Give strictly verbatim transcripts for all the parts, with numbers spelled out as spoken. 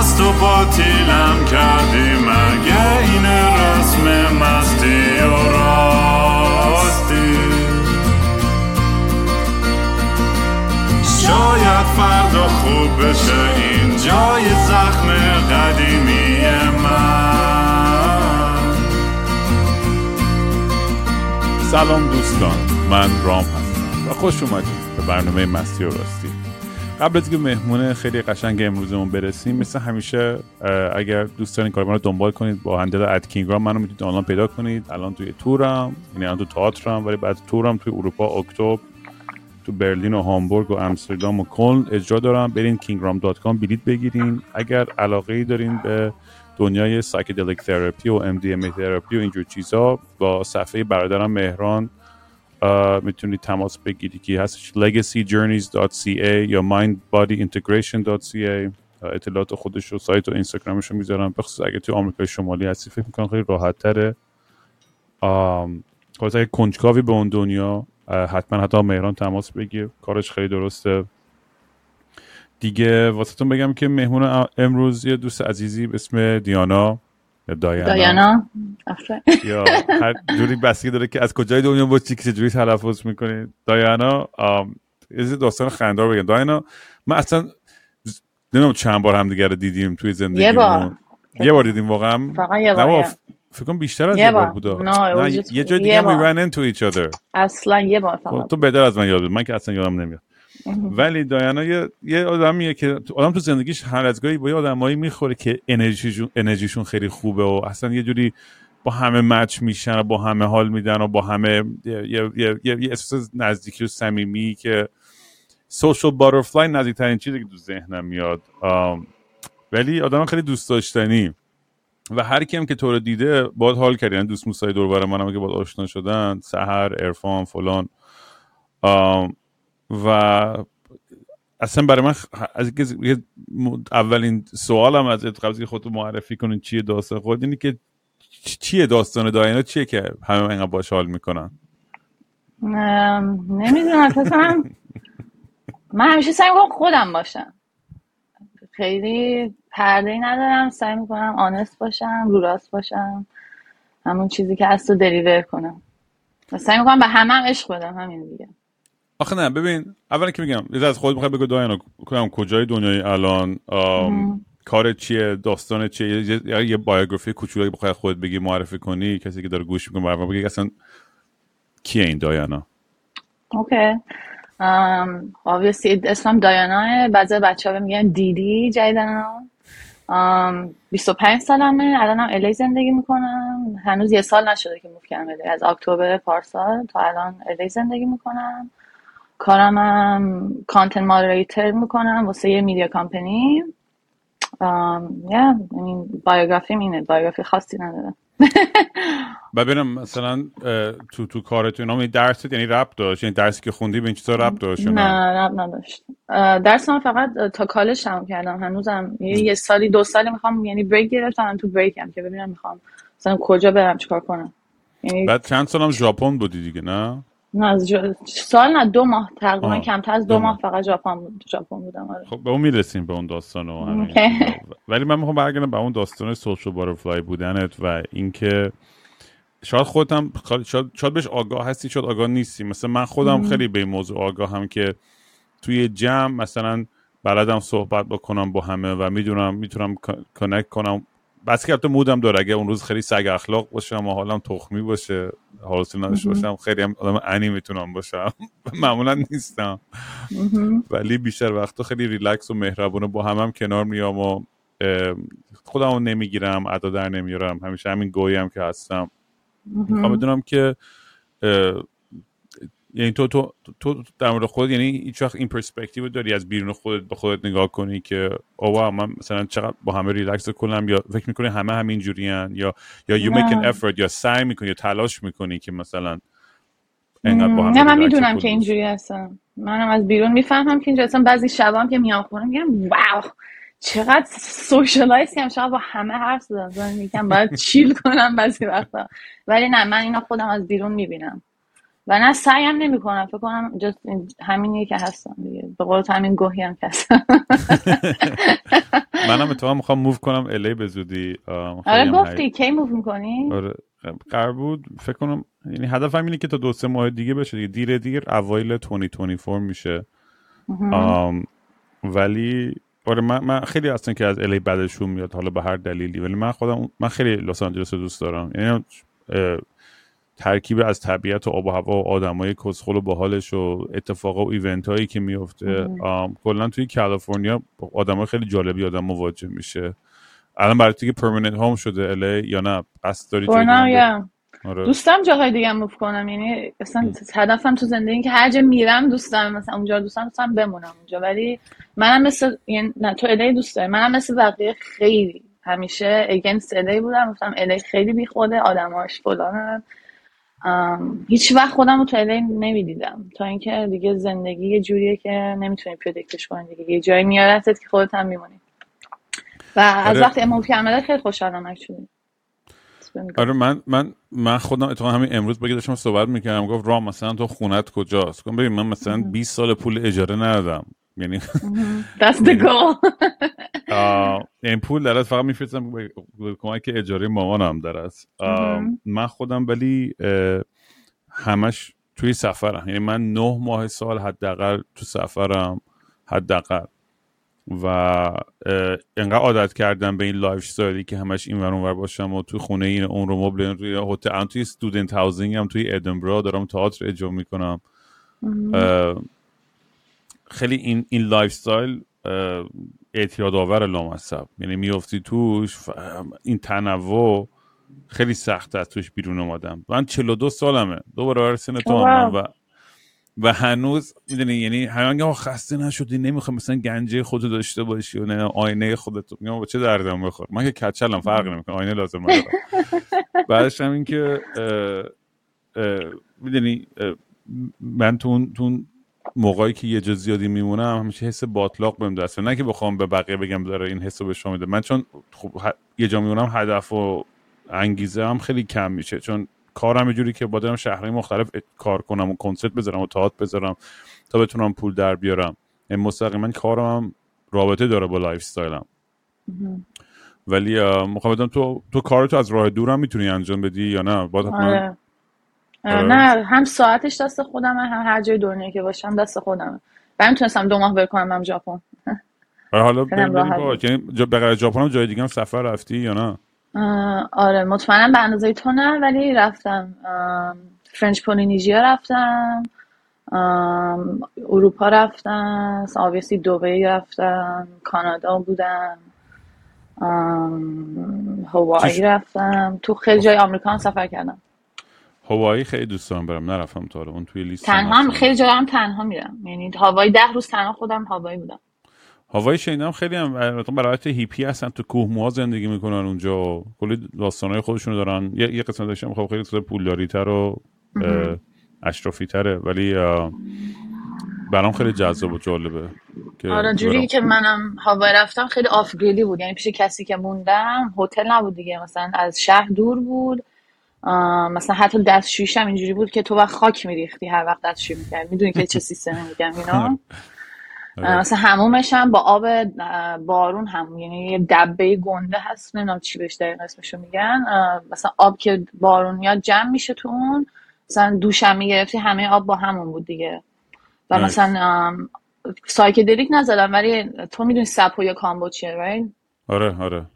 از تو باطیلم کردی، مگه این رسم مستی و راستی؟ شاید فردا خوب بشه این جای زخم قدیمی من. سلام دوستان، من رام هستم و خوش اومدید به برنامه مستی و راستی. قبل از که مهمونه خیلی قشنگ امروزمون برسیم، مثل همیشه اگر دوست دارین کارمان رو دنبال کنید با هندل ات کینگرام منو میتونید آنلاین پیدا کنید. الان توی تورم، یعنی الان تو تئاترم، ولی بعد تورم توی اروپا اکتبر تو برلین و هامبورگ و امستردام و کلن اجرا دارم. برین کینگرام دات کام بلیت بگیرین. اگر علاقه‌ای دارین به دنیای سایکدلیک تراپی و ام دی ام ای تراپی و اینجور چیزا، با صفحه برادرم مهران میتونید تماس بگیرید که هستش legacy journeys dot c a یا mind body integration dot c a. اطلاعات خودش رو، سایت و اینستاگرامش رو میذارم، بخصوص اگه توی آمریکای شمالی هستی فکر میکنم خیلی راحت تره. خلاص اگه کنجکاوی به اون دنیا حتما حتی مهران تماس بگیر، کارش خیلی درسته دیگه. واسه تون بگم که مهمون امروز یه دوست عزیزی به اسم دیانا، دایانا دایانا آفرین، یا هر جوری بسیاری داره که از کجای دنیا با چی که جوری تلفظ میکنید. دایانا از داستان خنده‌دار بگم. دایانا من اصلا نمیدونم چند بار هم دیگه رو دیدیم توی زندگیمون. یه بار یه بار دیدیم واقعا، فقط یه بار، فکر کنم بیشتر از یه بار بود. نه یه جای دیگه we ran into each other، اصلا یه بار فقط. تو بهتر از من یاد بگیر، من که اصلا یادم نمیاد. ولی دایانا یه یه آدمیه که آدم تو زندگیش هر از گاهی با آدمایی میخوره که انرژیشون انرژیشون خیلی خوبه و اصلا یه جوری با همه مچ میشن و با همه حال میدن و با همه یه یه یه, یه احساس نزدیکی و صمیمی که سوشال باترفلای نزدیکترین چیزی که تو ذهنم میاد. ولی آدم خیلی دوست داشتنی و هر کیم که تو رو دیده باهات حال کرد. یعنی دوست موسای دوربر منم که باهات آشنا شدن، سحر، عرفان، فلان، و اصلا برای من از اولین سوالم از قبل که خودتو معرفی کنین چیه داستان خود، اینه که چیه داستان دایانا، چیه که همه من اینقدر باش حال میکنن؟ نمیدونم اصلا. من همیشه سعی میکنم خودم باشم، خیلی پرده‌ای ندارم، سعی میکنم آنست باشم، رو راست باشم، همون چیزی که از تو دلیور کنم، سعی میکنم به همه هم عشق بدم، همین دیگه. آخه نه ببین، اولا که میگم از خود میخوای بگو دایانا کجای دنیای الان، کار چیه، داستان چیه، یه, یه بایوگرافی کوچولو اگه بخوای خودت بگی معرفی کنی، کسی که داره گوش میکنه برام بگی اصلا کیه این دایانا. اوکی ام obviously اسمم دایاناه، بعضی بچه‌ها بهم میگن دیدی جدیداً. ام بیست و پنج سالمه، الانم الی زندگی میکنم. هنوز یه سال نشده که موو کردم الی، از اکتبر پارسال تا الان الی زندگی میکنم. کارم هم کانتنت مادریتر میکنم واسه یه میدیا کمپانی. ام یا یعنی بایوگرافی اینه، بایوگرافی خاصی نداره. ببینم مثلا تو تو کارت اینا می درست، یعنی ربط داشت، یعنی درسی که خوندی به این چیزا ربط داشت؟ نه ربط نداشت. درسم فقط تا کالج تموم کردم، هنوزم یه سالی دو سالی میخوام، یعنی بریک گرفتم، تو بریکم که ببینم میخوام مثلا کجا برم چیکار کنم. یعنی بعد چند سالم ژاپن بودی دیگه؟ نه نه از جو... سال نه دو ماه تقریبا، کمتر از دو ماه فقط ژاپن بود. ژاپن بودم آره. خب به اون میرسیم، به اون داستان و همین. ولی من میخوام برگردم به اون داستان سوشال باترفلای بودنت و اینکه شاید خودم شاید... شاید بهش آگاه هستی، شاید آگاه نیستی. مثلا من خودم مم. خیلی به این موضوع آگاه هم که توی جمع مثلا بلدم صحبت بکنم با همه و میدونم میتونم کانکت کنم، بس که البته مودم داره. اگه اون روز خیلی سگ اخلاق باشم و حالم تخمی باشه، حالت نداشته باشم، خیلی هم آدم انی میتونم باشم. معمولا نیستم، ولی بیشتر وقتا خیلی ریلکس و مهربونه با همم هم کنار میام و خودمو نمیگیرم، ادا در نمیارم، همیشه همین گویی هم که هستم. میخوام بدونم که یعنی تو تو تو در مورد خودت، یعنی هیچ وقت این پرسپکتیو داری از بیرون خودت به خودت نگاه کنی که اوه من مثلا چقدر با همه ریلکس کنم، یا فکر میکنی همه همین جورین، یا یا you make an effort، یا سعی میکنی یا تلاش میکنی که مثلا انقدر با همه. نه من میدونم که اینجوری هستم، منم از بیرون میفهمم که اینجوری هستم. بعضی شبام که میام خونه میگم واو چقدر سوشالایز کردم، شاید با همه حرف زدم، میگم باید چیل کنم بعضی وقتا. ولی نه من اینا خودم از بیرون میبینم و نه سعیم نمی کنم، فکر کنم همینی که هستم دیگه، به قول همین گوهی هم هستم. منم اتفاقا میخوام موو کنم الی به زودی. آره گفتی کی موو میکنی؟ آره قرار بود فکر کنم، یعنی هدفم اینه که تا دو سه ماه دیگه بشه دیگه، دیر دیر اوایل دو هزار و بیست و چهار میشه. آم ولی آره من, من خیلی اصلا که از الی بدشون میاد حالا به هر دلیلی، ولی من خودم من خیلی لس آنجلس رو دوست دارم، یعنی ترکیب از طبیعت و آب و هوا و آدمای کسخل و باحالش و اتفاقا و ایونت هایی که میفته. کلا توی کالیفرنیا آدمای خیلی جالبی آدم مواجه میشه. الان برای تو که پرمننت هوم شده الی یا نه قصد داری جایی؟ آره. دوستم جاهای دیگه موو کنم، یعنی اصلا هدفم تو زندگی این که هر جا میرم دوستم مثلا اونجا دوستم دوستم بمونم اونجا. ولی منم مثل یعنی نه تو الی دوست دارم، منم مثل بقیه خیلی همیشه اگینست الی بودم، گفتم الی خیلی بیخوده آدماش فلانن، ام هیچ وقت خودم رو تو الی نمیدیدم تا اینکه دیگه زندگی یه جوریه که نمیتونی پردیکتش کنی دیگه، یه جایی میارتت که خودت هم میمونی. و از آره. وقت امو پیامده خیلی خوشحالم اکچولی. آره من من من خودم اتفاقا همین امروز با کی داشتم صحبت میکردم، گفت رام مثلا تو خونت کجاست؟ گفتم ببین من مثلا بیست سال پول اجاره ندادم، یعنی that's the goal. آ این پول درست فقط میفرستم کمک که اجاره مامانم درست. من خودم ولی همش توی سفرم، یعنی من نه ماه سال حداقل تو سفرم حداقل، و انقدر عادت کردم به این لایف استایلی که همش این ور اون ور باشم و تو خونه این اون رو مبل توی هتل، توی استودنت هاوزینگ هم توی ادنبرا دارم تئاتر اجرا میکنم. خیلی این این لایف استایل اعتیاد آور لامصب، یعنی میافتی توش، این تنوع خیلی سخت از توش بیرون اومدم. من چهل و دو سالمه، دو برابر سن تو هم، و و هنوز میدونی یعنی هنوز خسته نشدی، نمیخوام مثلا گنجه خودتو داشته باشی و نه آینه خودتو، میگم چه دردم بخور من که کچلم فرق نمیکنه، آینه لازم ندارم. بعدش هم این که میدونی من تو تو موقعی که یه جا زیادی میمونم همیشه حس باطلاق بهم دست میاد، نه که بخوام به بقیه بگم داره این حسو به شما میده، من چون خب ه... یه جا میمونم هدف و انگیزه هم خیلی کم میشه، چون کارم یه جوری که با دارم شهرهای مختلف کار کنم و کنسرت بذارم و تئاتر بذارم تا بتونم پول در بیارم، این مستقیما کارم رابطه داره با لایف استایلم. ولی مخاطبم تو تو کارتو از راه دورم میتونی انجام بدی یا نه؟ باید حتما آره. نه هم ساعتش دست خودمه، هم هر جای دنیا که باشم دست خودمه. من تونستم دو ماه برم ژاپن. آره حالا بغیر ژاپن هم جای دیگه هم سفر رفتی یا نه؟ آره مطمئنم به اندازه تو نه، ولی رفتم فرنچ پولینیژیا رفتم، اروپا رفتم، obviously دبی رفتم، کانادا بودم، هوایی رفتم، تو خیلی جای آمریکا هم سفر کردم. هوایی خیلی دوست دارم برم، نرفتم تا الان، اون توی لیست تنها هم خیلی جا هم تنها میرم، یعنی هوایی ده روز تنها خودم هوایی بودم. هوایی شنیدم خیلی هم برایت هیپی هستن، تو کوهموها زندگی میکنن اونجا و کلی داستانهای خودشونو دارن. یه, یه قسمت داشتم خب خیلی خیلی پولداری‌تر و اشرافی‌تره، ولی برام خیلی جذاب و جالبه. آره جوری که منم هوایی رفتم خیلی آف گریدی بود، یعنی پیش کسی که موندم هتل نبود دیگه، مثلا از شهر دور بود، مثلا حتی دستشویش هم اینجوری بود که تو وقت خاک میریختی هر وقت دستشویی میکرد، میدونی که چه سیستمی میگم اینا. مثلا حمومش هم با آب بارون هم، یعنی یه دبه گنده هست نمیدونم چی بهش دقیقاً اسمشو میگن، مثلا آب که بارون میاد جمع میشه تو اون، مثلا دوشم میگرفتی همه آب با همون بود دیگه. و مثلا سایکدلیک نزدم، ولی تو میدونی سپو یا کامبو چیه right؟ آره آره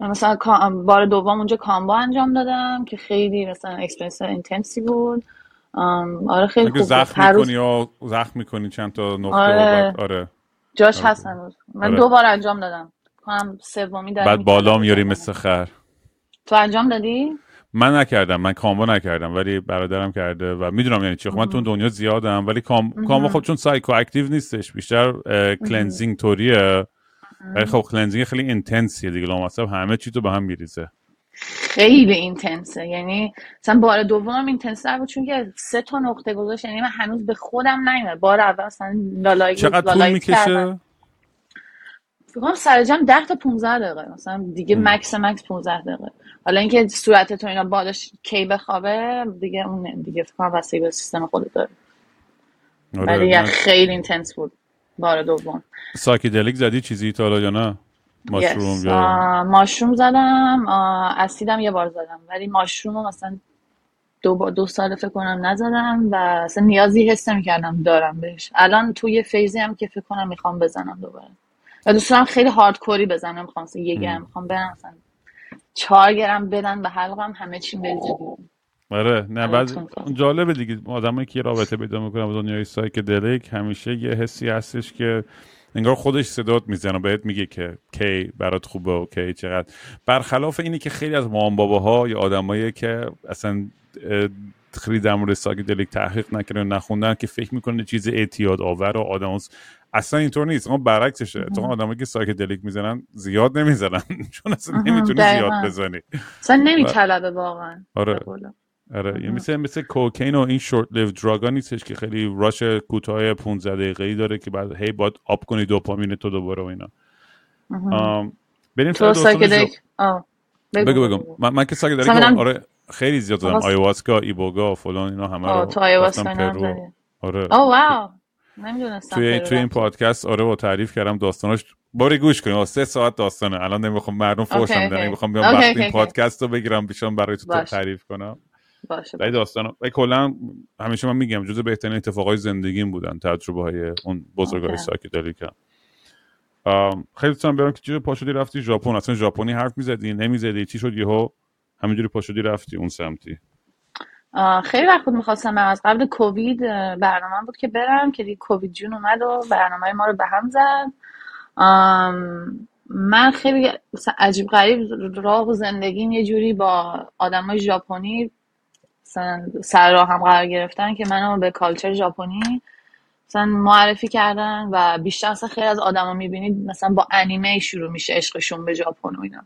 مثلا بار دوم اونجا کامبا انجام دادم که خیلی مثلا اکسپرینس اینتنسی بود. آره خیلی خوب بود. زخم میکنی یا زخم میکنی چند تا نقطه آره. آره جاش آره. هست هنوز من آره. دو بار انجام دادم کنم سومی دادم بعد بالا میاری مثل خر. تو انجام دادی؟ من نکردم، من کامبا نکردم ولی برادرم کرده و میدونم یعنی چی. خب من تو دنیا زیادم ولی کام... کامبا خب چون سایکو اکتیو نیستش، بیشتر کلنزینگ توریه، ولی خب کلنزینگ خیلی اینتنسیه دیگه لامصب همه چی تو به هم میریزه، خیلی اینتنسه. یعنی مثلا بار دومم اینتنس‌تر بود چون که سه تا نقطه گذاشت، یعنی من هنوز به خودم نمیاد. بار اول مثلا لالایی لالایی کردم. چقدر طول میکشه؟ فکر کنم سرجم ده تا پانزده دقیقه مثلا دیگه ام. مکس مکس پانزده دقیقه. حالا اینکه صورتتون اینا بادش کی بخوابه دیگه اون دیگه فکر کنم واسه به سیستم خودت داره. ولی من... خیلی اینتنس بود بار دوم. سایکدلیک زدی چیزی تا حالا یا نه؟ ماشروم yes. یا ماشروم زدم، اسیدم یه بار زدم، ولی ماشروم مثلا دو با دو سال فکر کنم نزدم و اصلا نیازی حس نمی‌کردم دارم بهش. الان توی یه فیزی هم که فکر کنم میخوام بزنم دوباره. و دوست دارم خیلی هاردکوری بزنم، میخوام مثلا یه گرم میخوام برم مثلا چهار گرم بدن به حلقم همه چی بریزه. آره نه بعد جالبه دیگه آدمایی که رابطه پیدا میکنن با دنیای سایکدلیک همیشه یه حسی هستش که انگار خودش صدات میزنه بهت میگه که کی برات خوبه و کی چقدر. برخلاف اینی که خیلی از مام باباها یا آدمایی که اصلا خیلی در مورد سایکدلیک تحقیق نکردن و نخوندن که فکر میکنه چیز اعتیاد آور و آدماست، اصلا اینطور نیست. اما برعکسشه، تو آدمایی که سایکدلیک میزنن زیاد نمیزنن چون اصلا نمیتونی زیاد بزنی، اصلا نمیطلبه واقعا. آره آره یعنی مثل مثل کوکین و این شورت لیو دراگا نیستش که خیلی راش کوتاه پانزده دقیقه‌ای داره که بعد هی باید آپ کنی دوپامین تو دوباره و اینا. بریم تو سایکدلیک آ بگو بگو من من که سایکدلیک آره خیلی زیاد دارم. آیواسکا، ایبوگا، فلان اینا همه رو تو آیواسکا نمی‌ذاری. آره او واو نمی‌دونستم توی توی این پادکست آره و تعریف کردم داستاناش. باری گوش کنیم. سه ساعت داستانه. الان نمی‌خوام مردم فوشم بدن، می‌خوام بیام وقت این پادکست رو بگیرم بشم برای تو تعریف کنم. باشه. ولی داستانا و کلا همیشه من میگم جزو بهترین اتفاقای زندگیم بودن تجربه های اون بزرگای سایکدلیک. خیلی دوستم برام که چه پاشودی رفتی ژاپن، اصلا ژاپنی حرف میزدی نمیزدی چی شد یهو همینجوری پاشودی رفتی اون سمتی؟ خیلی وقت بود میخواستم، من از قبل کووید برنامه بود که برم که دیگه کووید جون اومد و برنامه ما رو به هم زد. من خیلی عجیب غریب راه و زندگیم یه جوری با آدمای ژاپنی سر راه هم قرار گرفتن که منو به کالچر ژاپنی مثلا معرفی کردن و بیشتر مثلا خیلی از آدما میبینید مثلا با انیمه شروع میشه عشقشون به ژاپن و اینا.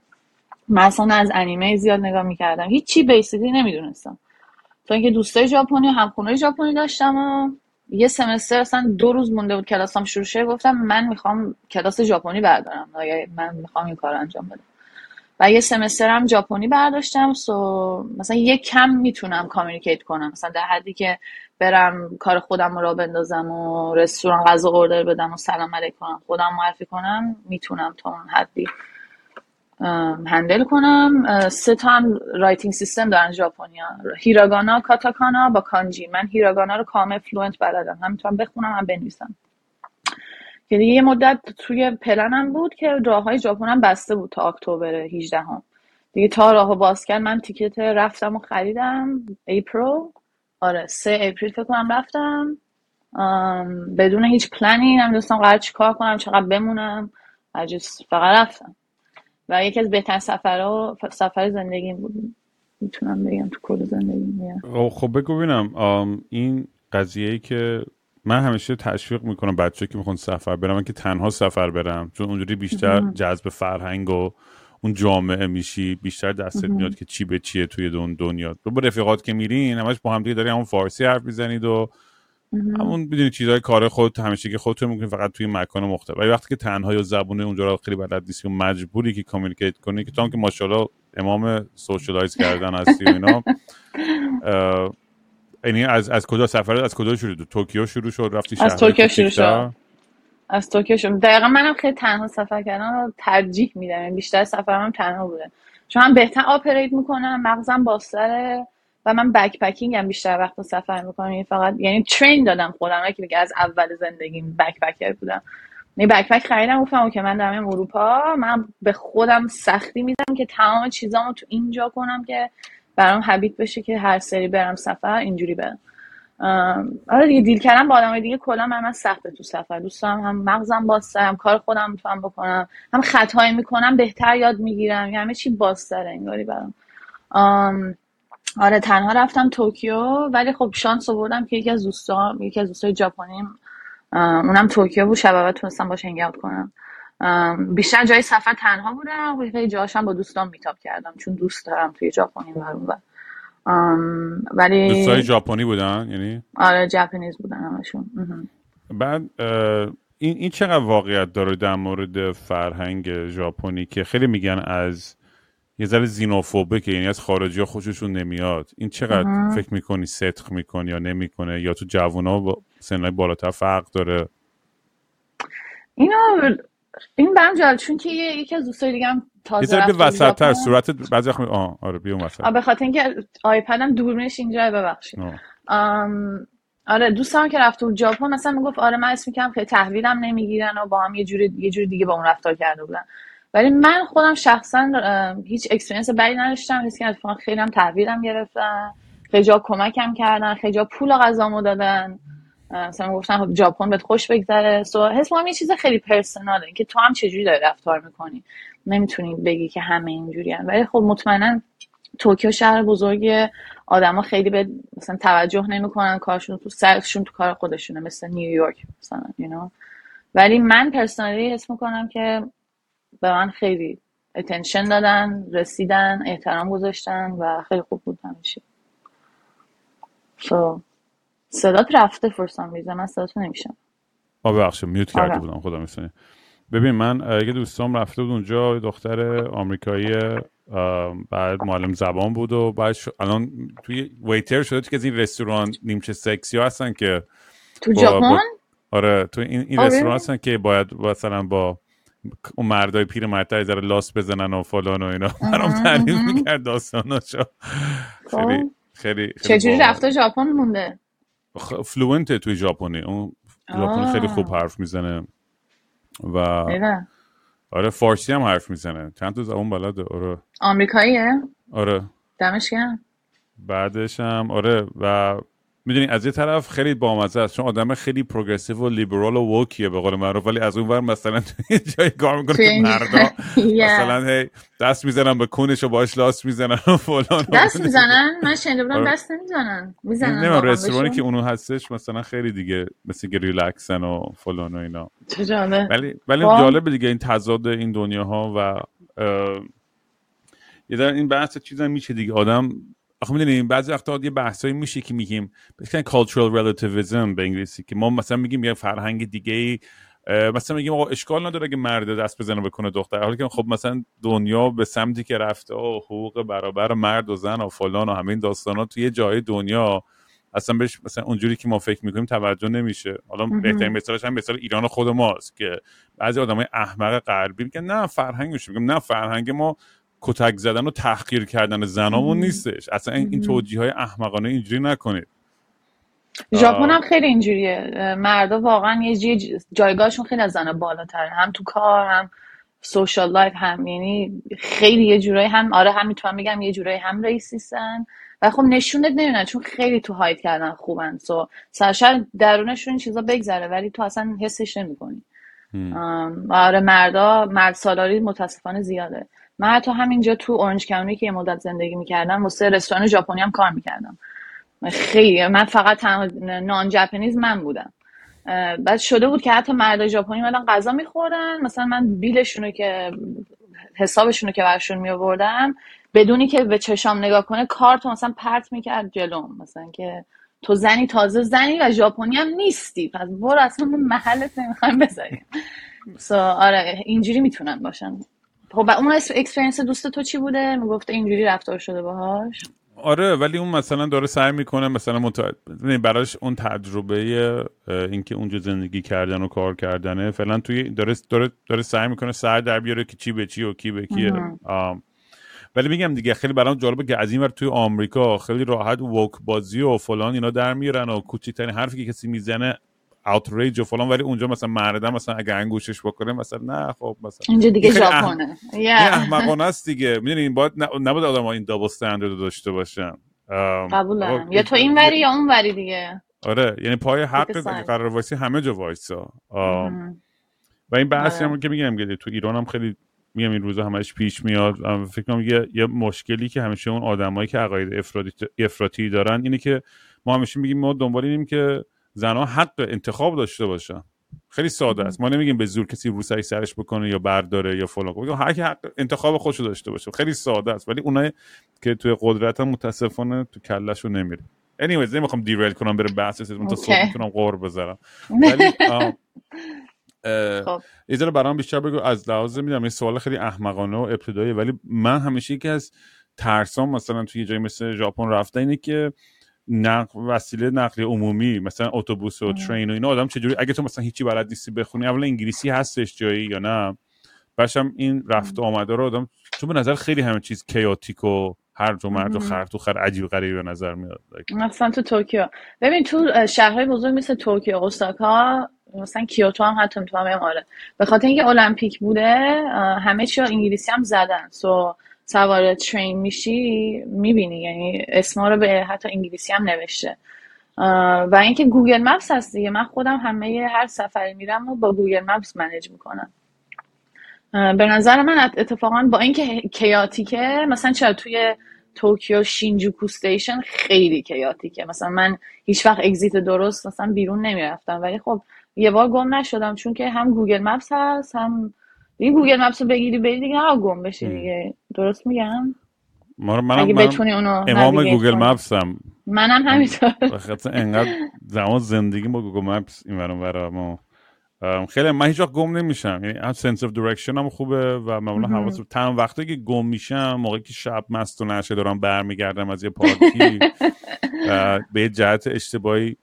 من اصلا از انیمه زیاد نگاه میکردم، هیچی بیسیکی نمیدونستم تا اینکه دوستای ژاپنی و همخونه‌های ژاپنی داشتم و یه سمستر اصلا دو روز مونده بود کلاسام شروع شه، گفتم من میخوام کلاس ژاپنی بردارم، من میخوام این کارو انجام بدم. و یه سمسترم ژاپنی برداشتم سو مثلا یه کم میتونم کامیونیکیت کنم، مثلا در حدی که برم کار خودم رو بندازم و رستوران غذا اوردر بدم و سلام علیک کنم، خودم معرفی کنم، میتونم تا اون حدی هندل کنم. سه تا هم رایتینگ سیستم دارن ژاپنیا، هیراگانا، کاتاکانا با کانجی. من هیراگانا رو کامل فلوئنت بلدم، هم میتونم بخونم هم بنویسم. که دیگه یه مدت توی پلنم بود که راه‌های ژاپنم بسته بود تا اکتبر هجدهم هم. دیگه تا راهو باز کرد من تیکت رفتم و خریدم اپریل. آره سوم اپریل فکر کنم رفتم بدون هیچ پلنی، نمی‌دونستم قرار چیکار کنم، چقدر بمونم، عجز فقط رفتم و یکی از بهترین سفرها سفر زندگیم بود میتونم بگم تو کل زندگیم. خب بگو ببینم این قضیه‌ای که من همیشه تشویق میکنم بچه‌ها که میخوان سفر برن، من که تنها سفر برم چون اونجوری بیشتر جذب فرهنگ و اون جامعه میشی، بیشتر دستت میاد که چی به چیه توی دون دنیا. با رفیقات که میرین همش با هم دیگه دارین همون فارسی حرف میزنید و همون میدونید چیزای کار خود همیشه که خودتون میکنید فقط توی مکان مختلف. ولی وقتی که تنها یا زبونه اونجا رو خیلی بلد نیستی و مجبوری که کامیونیکیت کنی که تو که ماشاءالله امام سوشالایز کردن هستی و اینا، یعنی از از کجا سفر از کجا شروع شد؟ توکیو شروع شد رفتی شهر؟ از توکیو شروع شد. از توکیو شروع. دقیقاً منم خیلی تنها سفر کردن رو ترجیح میدم، بیشتر سفرام تنها بوده چون هم بهتر آپریت میکنم، مغزم بازتره و من بک پکینگم بیشتر وقتا سفر میکنم. یعنی فقط یعنی ترین دادم خودم، نه که میگه از اول زندگیم بک پکر بودم. یعنی بک پک خریدم گفتم که من دارم اروپا، من به خودم سختی میدم که تمام چیزامو تو اینجا کنم که برام حبیت بشه که هر سری برم سفر اینجوری برم. آره دیگه دیل کردم با آدمای دیگه کلا من من سخته تو سفر، دوست دارم هم مغزم بازتره، هم کار خودم میتونم بکنم، هم خطایی میکنم بهتر یاد میگیرم، یعنی همه چی بازتره انگاری برام. آره تنها رفتم توکیو ولی خب شانس آوردم که یکی از دوستام یکی از دوستای ژاپنیم اونم توکیو بود، شب اول تونستم باهاش هنگ اوت کنم. بیشتر جای سفر تنها بودم و خیلی جاشم با دوستان میتاب کردم چون دوست دارم توی ژاپنی برون بر. ولی دوستای ژاپنی بودن یعنی؟ آره ژاپنیز بودن همشون. بعد این این چقدر واقعیت داره در مورد فرهنگ ژاپنی که خیلی میگن از یه ذره زینوفوبیکه، یعنی از خارجی‌ها خوششون نمیاد؟ این چقدر اه. فکر میکنی صدق میکنه یا نمیکنه، یا تو جوونا با سنای بالاتر فرق داره؟ اینو این برام جالب چون که یکی از دوستای دیگه هم تازه رفت وسط‌تر صورت بعضی وقت آ آره بیام وسط. به خاطر اینکه آیپدم دوربینش اینجا ببخشید. ام آره دوستام که رفت اون ژاپن مثلا میگفت آره من اسم میگم که تحویلم نمیگیرن و با هم یه جوری یه جوری دیگه با اون رفتار کرده بودن. ولی من خودم شخصا هیچ اکسپریانس بدی نداشتم، حس کردم اتفاقا خیلی هم تحویلم گرفتن، خیلی جا کمکم کردن، خیلی جا پول غذامو دادن. مثلا گفتن ژاپن بهت خوش بگذره. سو حس می‌کنم این چیز خیلی پرسوناله که تو هم چجوری داری رفتار می‌کنی. نمی‌تونی بگی که همه اینجوریان، ولی خب مطمئنا توکیو شهر بزرگه، آدما خیلی به مثلا توجه نمی‌کنن، کارشون تو سرشون تو کار خودشونه، مثل نیویورک مثلا you know. ولی من پرسونالی حس می‌کنم که به من خیلی اتنشن دادن، رسیدن، احترام گذاشتن و خیلی خوب بود همیشه. سو so. صدات رفته فرسان میزم من صداتو نمیشم آبه بخشه میوت کرده آره. بودم خودم میسونی. ببین من یه دوستام رفته بود اونجا، دختر آمریکایی، بعد معلم زبان بود و بعد الان توی ویتر شده توی که این رستوران نیمچه سکسی ها هستن که تو ژاپن؟ با... آره تو این, این آره. رستوران هستن که باید مثلا با اون مردای پیر مرده یه ذره لاست بزنن و فلان و اینا. برام تعریف میکرد داستاناشو. خیلی خیلی چجوری رفته ژاپن مونده؟ فلوئنته توی ژاپنی، اون ژاپنی خیلی خوب حرف میزنه و ایوه. آره فارسی هم حرف میزنه، چند تا زبان بلده. آره آمریکاییه؟ آره دمش گرم. بعدش هم آره و میدونی از یه طرف خیلی بامزه است چون آدم خیلی پروگرسیو و لیبرال و ووکیه به قول معروف، ولی از اون ور مثلا توی جای کار میکنه که مردا مثلا هی دست میزنن به کونش و باهاش لاس میزنن و فلان دست میزنن. من شنیده بودم دست نمیزنن، میزنن. نه رستورانی که اونو هستش مثلا خیلی دیگه مثل که ریلکسن و فلان و اینا. چه جالب. ولی ولی جالب دیگه این تضاد این دنیاها و یه در این بحث چیزا میشه دیگه آدم. خب میدونیم بعضی وقتا یه بحثایی میشه که میگیم مثلا cultural relativism به انگلیسی، که ما مثلا میگیم یه فرهنگ دیگه‌ای، مثلا میگیم آقا اشکال نداره که مرد دست بزنه بکنه دختر، حالا که خب مثلا دنیا به سمتی که رفته و حقوق برابر مرد و زن و فلان و همین داستانا توی یه جای دنیا اصلا بهش مثلا اونجوری که ما فکر میکنیم توجه نمیشه. حالا بهترین مثالش هم مثال ایران خود ماست که بعضی آدمای احمق غربی میگن نه فرهنگش، میگم نه فرهنگ ما کتک زدن و تحقیر کردن زنامون نیستش اصلا. این توجیه‌های احمقانه اینجوری نکنید. ژاپن هم خیلی اینجوریه، مردا واقعا یه جایگاهشون خیلی از زنا بالاتره، هم تو کار هم سوشال لایف، هم یعنی خیلی یه جورایی هم آره هم میتونم بگم یه جورایی هم ریسیستن و خب نشونت نمیدن چون خیلی تو هاید کردن خوبن، سو سرشار درونشون این چیزا بگذره ولی تو اصلا حسش نمی‌کنی. آره مردا مرد سالاری متاسفانه زیاده. من حتی همینجا تو اورنج کانتی که یه مدت زندگی میکردم واسه رستوران ژاپنی هم کار میکردم، خیلی من فقط نان ژاپنیز من بودم. بعد شده بود که حتی مردای ژاپنی مثلا غذا میخوردن، مثلا من بیلشونو که حسابشونو که برشون میآوردم بدونی که به چشام نگاه کنه کارتو مثلا پرت میکرد جلوم، مثلا که تو زنی تازه زنی و ژاپنی هم نیستی پس برو اصلا محلت نمیخوایم بذاریم. سو آره اینجوری میتونن باشن. خب اون اکسپریانس دوست تو چی بوده؟ میگفت اینجوری رفتار شده باهاش. آره ولی اون مثلا داره سعی میکنه مثلا متعد... براش اون تجربه اینکه اونجا زندگی کردن و کار کردنه فعلا توی داره داره داره سعی میکنه سر در بیاره که چی به چی و کی به کیه. ولی میگم دیگه خیلی برام جالبه که از این ور توی آمریکا خیلی راحت ووک بازی و فلان اینا در میارن و کوچیکترین حرفی که کسی میزنه اوتریج و فلان، ولی اونجا مثلا مردم مثلا اگه انگوشش بکنه مثلا نه خب مثلا اینجا دیگه ژاپنه اح... yeah. یه احمقانه است دیگه. میدونی این باید نباید آدم‌ها این دابل استاندارد داشته باشن. قبولم یا تو این وری یا اون وری دیگه. آره یعنی پای حق قرار وایسی همه جا وایسا. و این بحثی هم که میگم که تو ایران هم خیلی میگم این روزا همش پیش میاد. فکر کنم یه یه مشکلی که همیشه اون آدمایی که عقاید افراطی افراطی دارن اینه که ما همیشه میگیم ما دنبال اینیم که زنها حق انتخاب داشته باشن. خیلی ساده است. ما نمیگیم به زور کسی روسری سرش بکنه یا برداره یا فلان، میگیم هر کی حق انتخاب خودش رو داشته باشه. خیلی ساده است ولی اونایی که توی قدرت هم متاسفانه تو کلهشون نمیره. انیویز نمیخوام دیریل کنم بره بحث ستون تا صبح میتونم قور بذارم. ولی یه ذره برام بیشتر بگو از لحاظ میدم. یه سوال خیلی احمقانه و ابتدایی، ولی من همیشه یکی از ترسام مثلا توی جایی مثل ژاپن رفته اینه که نقل وسیله نقلیه عمومی مثلا اتوبوس و ترین و اینا آدم چجوری، اگه تو مثلا هیچی بلد نیستی بخونی، اولا انگلیسی هستش جایی یا نه، باشم این رفت آمده رو آدم، چون به نظر خیلی همه چیز کیاتیک و هر جو مرد و خر تو خر عجیب غریبی به نظر میاد. مثلا تو توکیو ببین، تو شهرهای بزرگ مثل توکیو، اوساکا، مثلا کیوتو هم حتی تو هم اماره، به خاطر اینکه المپیک بوده همه چی انگلیسی هم زدن، سو سوار ترین میشی میبینی یعنی اسما رو به حتی انگلیسی هم نوشته. و اینکه گوگل مپس هست دیگه، من خودم همه هر سفری میرم و با گوگل مپس منیج میکنم. به نظر من اتفاقا با اینکه کیاتیکه، مثلا چرا توی توکیو شینجوکو استیشن خیلی کیاتیکه، مثلا من هیچ وقت اگزیت درست مثلا بیرون نمیرفتم، ولی خب یه بار گم نشدم چون که هم گوگل مپس هست، هم دیگه گوگل مپس رو بگیری بری دیگه ها گم بشی دیگه. درست میگم؟ منم منم امام گوگل مپسم، منم همینطور. بخاطر اینقدر زمان زندگی با گوگل مپس این ور اون ور خیلی من هیچ وقت گم نمیشم، یعنی هم سنس اف دایرکشن هم خوبه و معمولا حواسم تام. وقتی که گم میشم، موقعی که شب مست و نشه دارم برمیگردم از یه پارتی به جهت اشتباهی،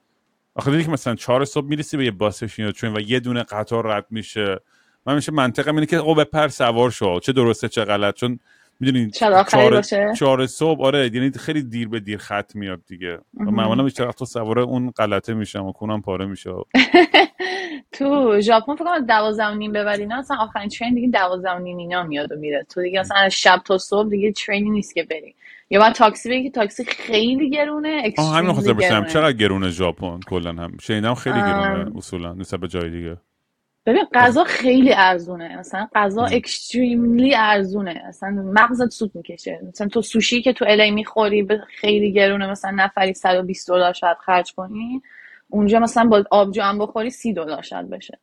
آخه دیدی که مثلا چهار صبح میرسی به یه بس استیشن و یه دونه قطار رد میشه، من میشه منطقم اینه که او بپر سوار شو، چه درسته چه غلط، چون میدونید چهار صبح آره یعنی خیلی دیر به دیر خط میاد دیگه، معمولا بیشتر وقت سوار اون غلطه میشم و کونم پاره میشه. تو ژاپن فکر کنم دوازده و نیم ببری، نه اصلا آخرین ترین دیگه دوازده و نیم اینا میاد و میره، تو دیگه اصلا شب تا صبح دیگه ترینی نیست که بری، یا بعد تاکسی بگی، تاکسی خیلی گرونه. اکستریملی همین خواستم بپرسم چقدر گرونه ژاپن کلا؟ هم شنیدم خیلی گرونه اصولا نسبت به جای دیگه. ببین غذا خیلی ارزونه، مثلا غذا اکستریملی ارزونه، مثلا مغزت سوت میکشه، مثلا تو سوشی که تو الی میخوری خیلی گرونه، مثلا نفری صد و بیست دلار شاید خرج کنی، اونجا مثلا با آبجو هم بخوری سی دلار شاید بشه.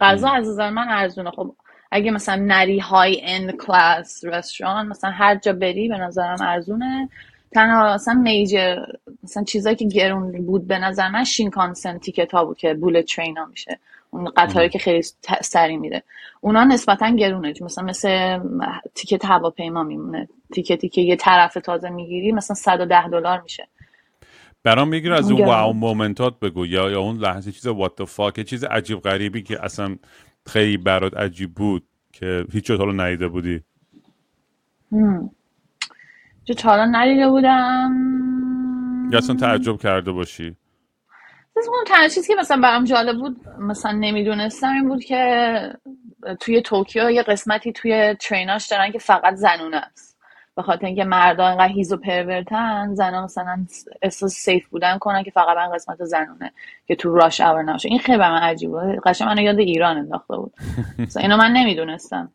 غذا از نظر من ارزونه. خب اگه مثلا نری های اند کلاس رستوران مثلا هر جا بری به نظرم ارزونه. تنها مثلا میجر مثلا چیزایی که گرون بود به نظر من شینکانسن تیکتا بود که بولت ترین ها میشه، اون قطاری که خیلی سری میره، اونا نسبتا گرونه، مثلا مثل تیکت هواپیما میمونه، تیکتی که یه طرف تازه میگیری مثلا صد و ده دلار میشه. برام میگیره از اون واو مومنتات بگو، یا یا اون لحظه چیز what the fuck، یه چیز عجیب غریبی که اصلا خیلی برات عجیب بود که هیچ جا تا حالا ندیده بودی. هم چه تا حالا ندیده بودم یا اصلا تعجب کرده باشی. اون تنها چیزی که مثلا برام جالب بود مثلا نمیدونستم این بود که توی توکیو یه قسمتی توی تریناش دارن که فقط زنونه است، به خاطر اینکه مردا انقدر هیزو پرورتن، زنا مثلا احساس سیف بودن کنن که فقط من قسمت زنونه که تو راش اور نشه. این خیلی برام عجیب بود، قشنگ منو یاد ایران انداخته بود. مثلا اینو من نمیدونستم،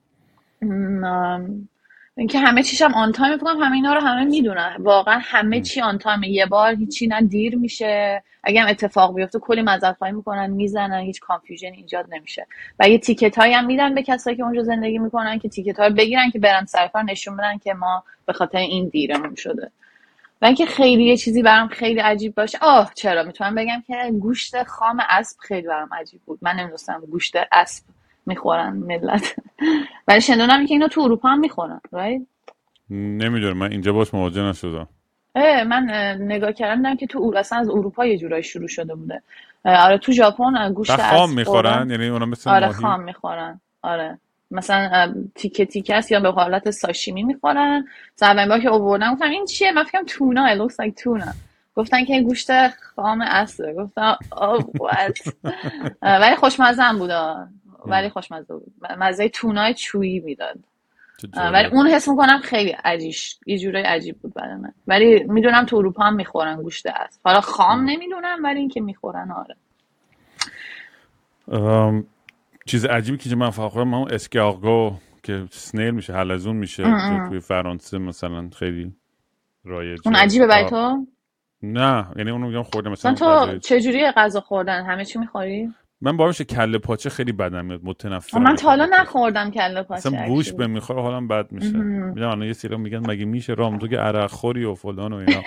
اینکه همه چیشم آن تایم، فکر کنم همه اینا رو همه میدونن، واقعا همه چی آن تایم، یه بار هیچی نه دیر میشه، اگه هم اتفاق بیفته کلی معذرت خواهی میکنن، میزنن، هیچ کانفیوژن ایجاد نمیشه. و یه تیکت هایی هم میدن به کسایی که اونجا زندگی میکنن که تیکت ها رو بگیرن که برن سر کار نشون بدن که ما به خاطر این دیرمون شده. و اینکه خیلی یه چیزی برام خیلی عجیب باشه، آه چرا میتونم بگم که گوشت خام اسب خیلی برام عجیب بود، من نمیدونستم گوشت اسب میخورن ملت، ولی شنیدم که اینا تو اروپا هم میخورن. رایت نمیدونم، من اینجا باش مواجه نشدم. من نگاه کردم که تو اول اصلا از اروپا یه جورایی شروع شده بوده. آره تو ژاپن گوشت اسب خام میخورن، یعنی اونا مثلا آره ماهی خام میخورن، آره مثلا تیکه تیکه است یا به حالت ساشیمی میخورن. اولین بار که آوردم گفتم این چیه، من فکرم تونا، it looks like tuna، گفتن که گوشت خام اسب، گفتم oh what. ولی خوشمزه بود، ولی خوشمزه بود، مزه تونای چویی میداد، ولی اون حس میکنم خیلی عجیب، یه جورای عجیب بود برای من. ولی میدونم تو اروپا هم میخورن گوشت اسب، حالا خام نمیدونم ولی اینکه میخورن آره. ام... چیز عجیبی که من فخورم همون اسکارگو که سنیل میشه، حلزون میشه توی فرانسه مثلا خیلی رایجه. اون عجیبه برای تو؟ نه یعنی اونو میگم خوردم مثلا. تو چجوری غذا خوردن؟ همه چی میخوری؟ من باعث کله پاچه خیلی بدم میاد، متنفرم. من تا حالا نخوردم کله پاچه، اصلا گوش به میخوره حالم بد میشه. میگم الان یه سری میگن مگه میشه رام تو که عرق خوری و فلان و اینا.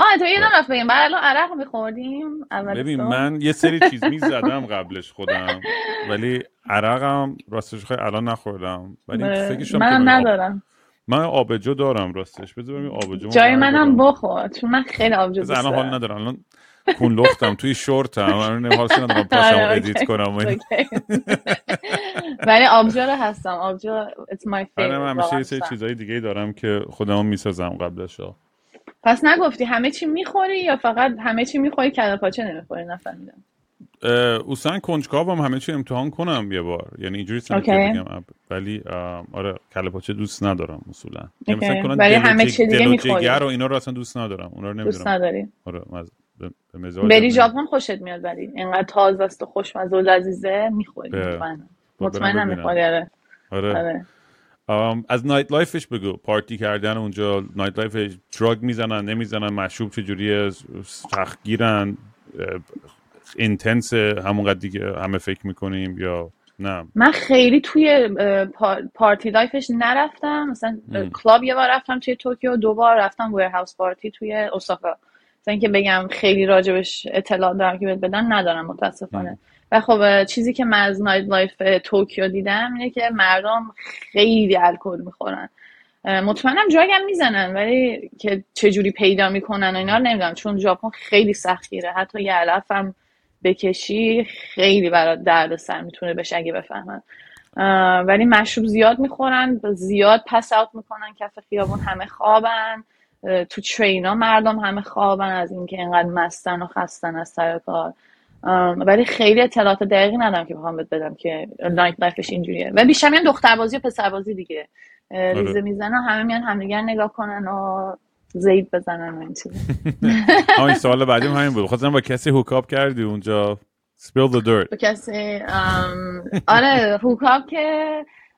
آه تو ایران رفت بگیم بعد الان عرق میخوردیم. ببین من یه سری چیز میزدم قبلش خودم ولی عرقم راستش خیلی الان نخوردم ولی منم ندارم. من آبجو دارم راستش. بذار ببینم آبجو جای منم بخور چون من خیلی آبجو دوست دارم. الان حال ندارم الان کون لختم توی شورتم الان حالش ندارم پاشم ادیت کنم ولی آبجو رو هستم. آبجو it's my favorite. من همیشه یه سری چیزای دیگه دارم که خودم میسازم قبلش. پس نگفتی همه چی میخوری یا فقط همه چی میخوری کله پاچه نمیخوری؟ نفهمیدم. اصلا کنجکاوم همه چی امتحان کنم یه بار یعنی اینجوری سن بگم ولی آره کله پاچه دوست ندارم اصولا. مثلا کلا ولی همه چی دیگه میخوری جگر و اینا رو اصلا دوست ندارم. اونا رو نمیدونم دوست نداری. آره به مزاج بری ژاپن خوشت میاد ولی اینقدر تازه است و خوشمزه و لذیذه میخوری مطمئنم. مطمئنم میخوری. آره آره Um, از نایت لایفش بگو. پارتی کردن اونجا نایت لایفش درگ میزنن نمیزنن مشروب چجوریه سختگیرن اینتنس همونقدر دیگه همه فکر میکنیم یا نه؟ من خیلی توی پارتی لایفش نرفتم. مثلا ام. کلاب یه بار رفتم توی توکیو، دو بار رفتم ویرهاوس پارتی توی اوساکا. مثلا اینکه بگم خیلی راجبش اطلاع دارم که بدن ندارم متاسفانه. ام. و خب چیزی که من از نایت لایف توکیو دیدم اینه که مردم خیلی الکل میخورن. مطمئنم درگ هم میزنن ولی که چجوری پیدا میکنن و اینا رو نمیدونم چون ژاپن خیلی سختگیره. حتی یه علف هم بکشی خیلی برات دردسر میتونه بشه اگه بفهمن. ولی مشروب زیاد میخورن، زیاد پس اوت میکنن کف خیابون، همه خوابن تو ترینا، مردم همه خوابن از اینکه اینقدر مستن و خستن از سر کار. ولی خیلی اطلاعات دقیقی ندارم که بخوام بهت بدم که نایت لایفش اینجوریه. ولی بیشتر میان دختربازی و پسربازی دیگه ریزه میزنن، همه میان همدیگر نگاه کنن و زید بزنن و این چیزا. همین سوال بعدیم همین بود. خواستم با کسی هوکاپ کردی اونجا؟ spill the dirt. با کسی آره هوکاپ که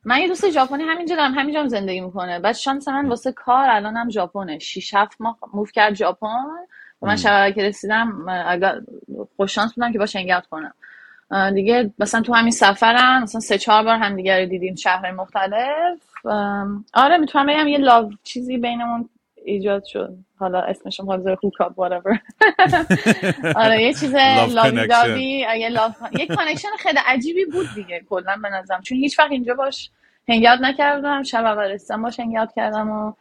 من یه دوست ژاپنی همینجا دارم، همینجا هم زندگی میکنه. بعد شانس من واسه کار الانم ژاپنه. شش هفت ماه موو کرد ژاپن. من شب که رسیدم اگر خوش شانس بودم که باش انگات کنم دیگه. مثلا تو همین سفرم مثلا سه چهار بار هم دیگه رو دیدیم شهرهای مختلف. آره میتونم بگم یه لاو چیزی بینمون ایجاد شد. حالا اسمش هم بذار هوکاپ whatever. آره یه چیز لاوی داوی یه لاو یه کانکشن خیلی عجیبی بود دیگه کلا به نظرم چون هیچ وقت اینجا باش انگات نکردم. شب اول رسیدم باش انگات کردم و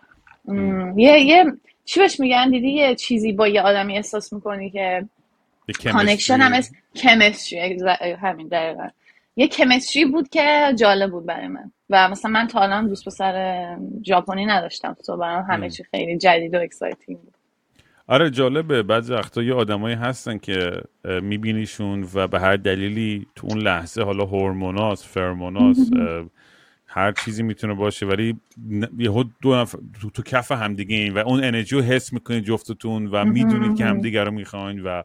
یه یه چی بهش میگن دیدی یه چیزی با یه آدمی احساس میکنی که کانکشن هم از کمستری همین دقیقا یه کمستری بود که جالب بود برای من. و مثلا من تا الان دوست پسر ژاپنی نداشتم تو برام همه چی خیلی جدید و اکسایتینگ بود. آره جالبه بعضی وقتا یه آدمایی هستن که میبینیشون و به هر دلیلی تو اون لحظه حالا هورموناس فرموناس هر چیزی میتونه باشه ولی یهو دو نف... تو, تو کف همدیگه این و اون انرژی رو حس میکنید جفتتون و میدونید که همدیگه رو میخواین و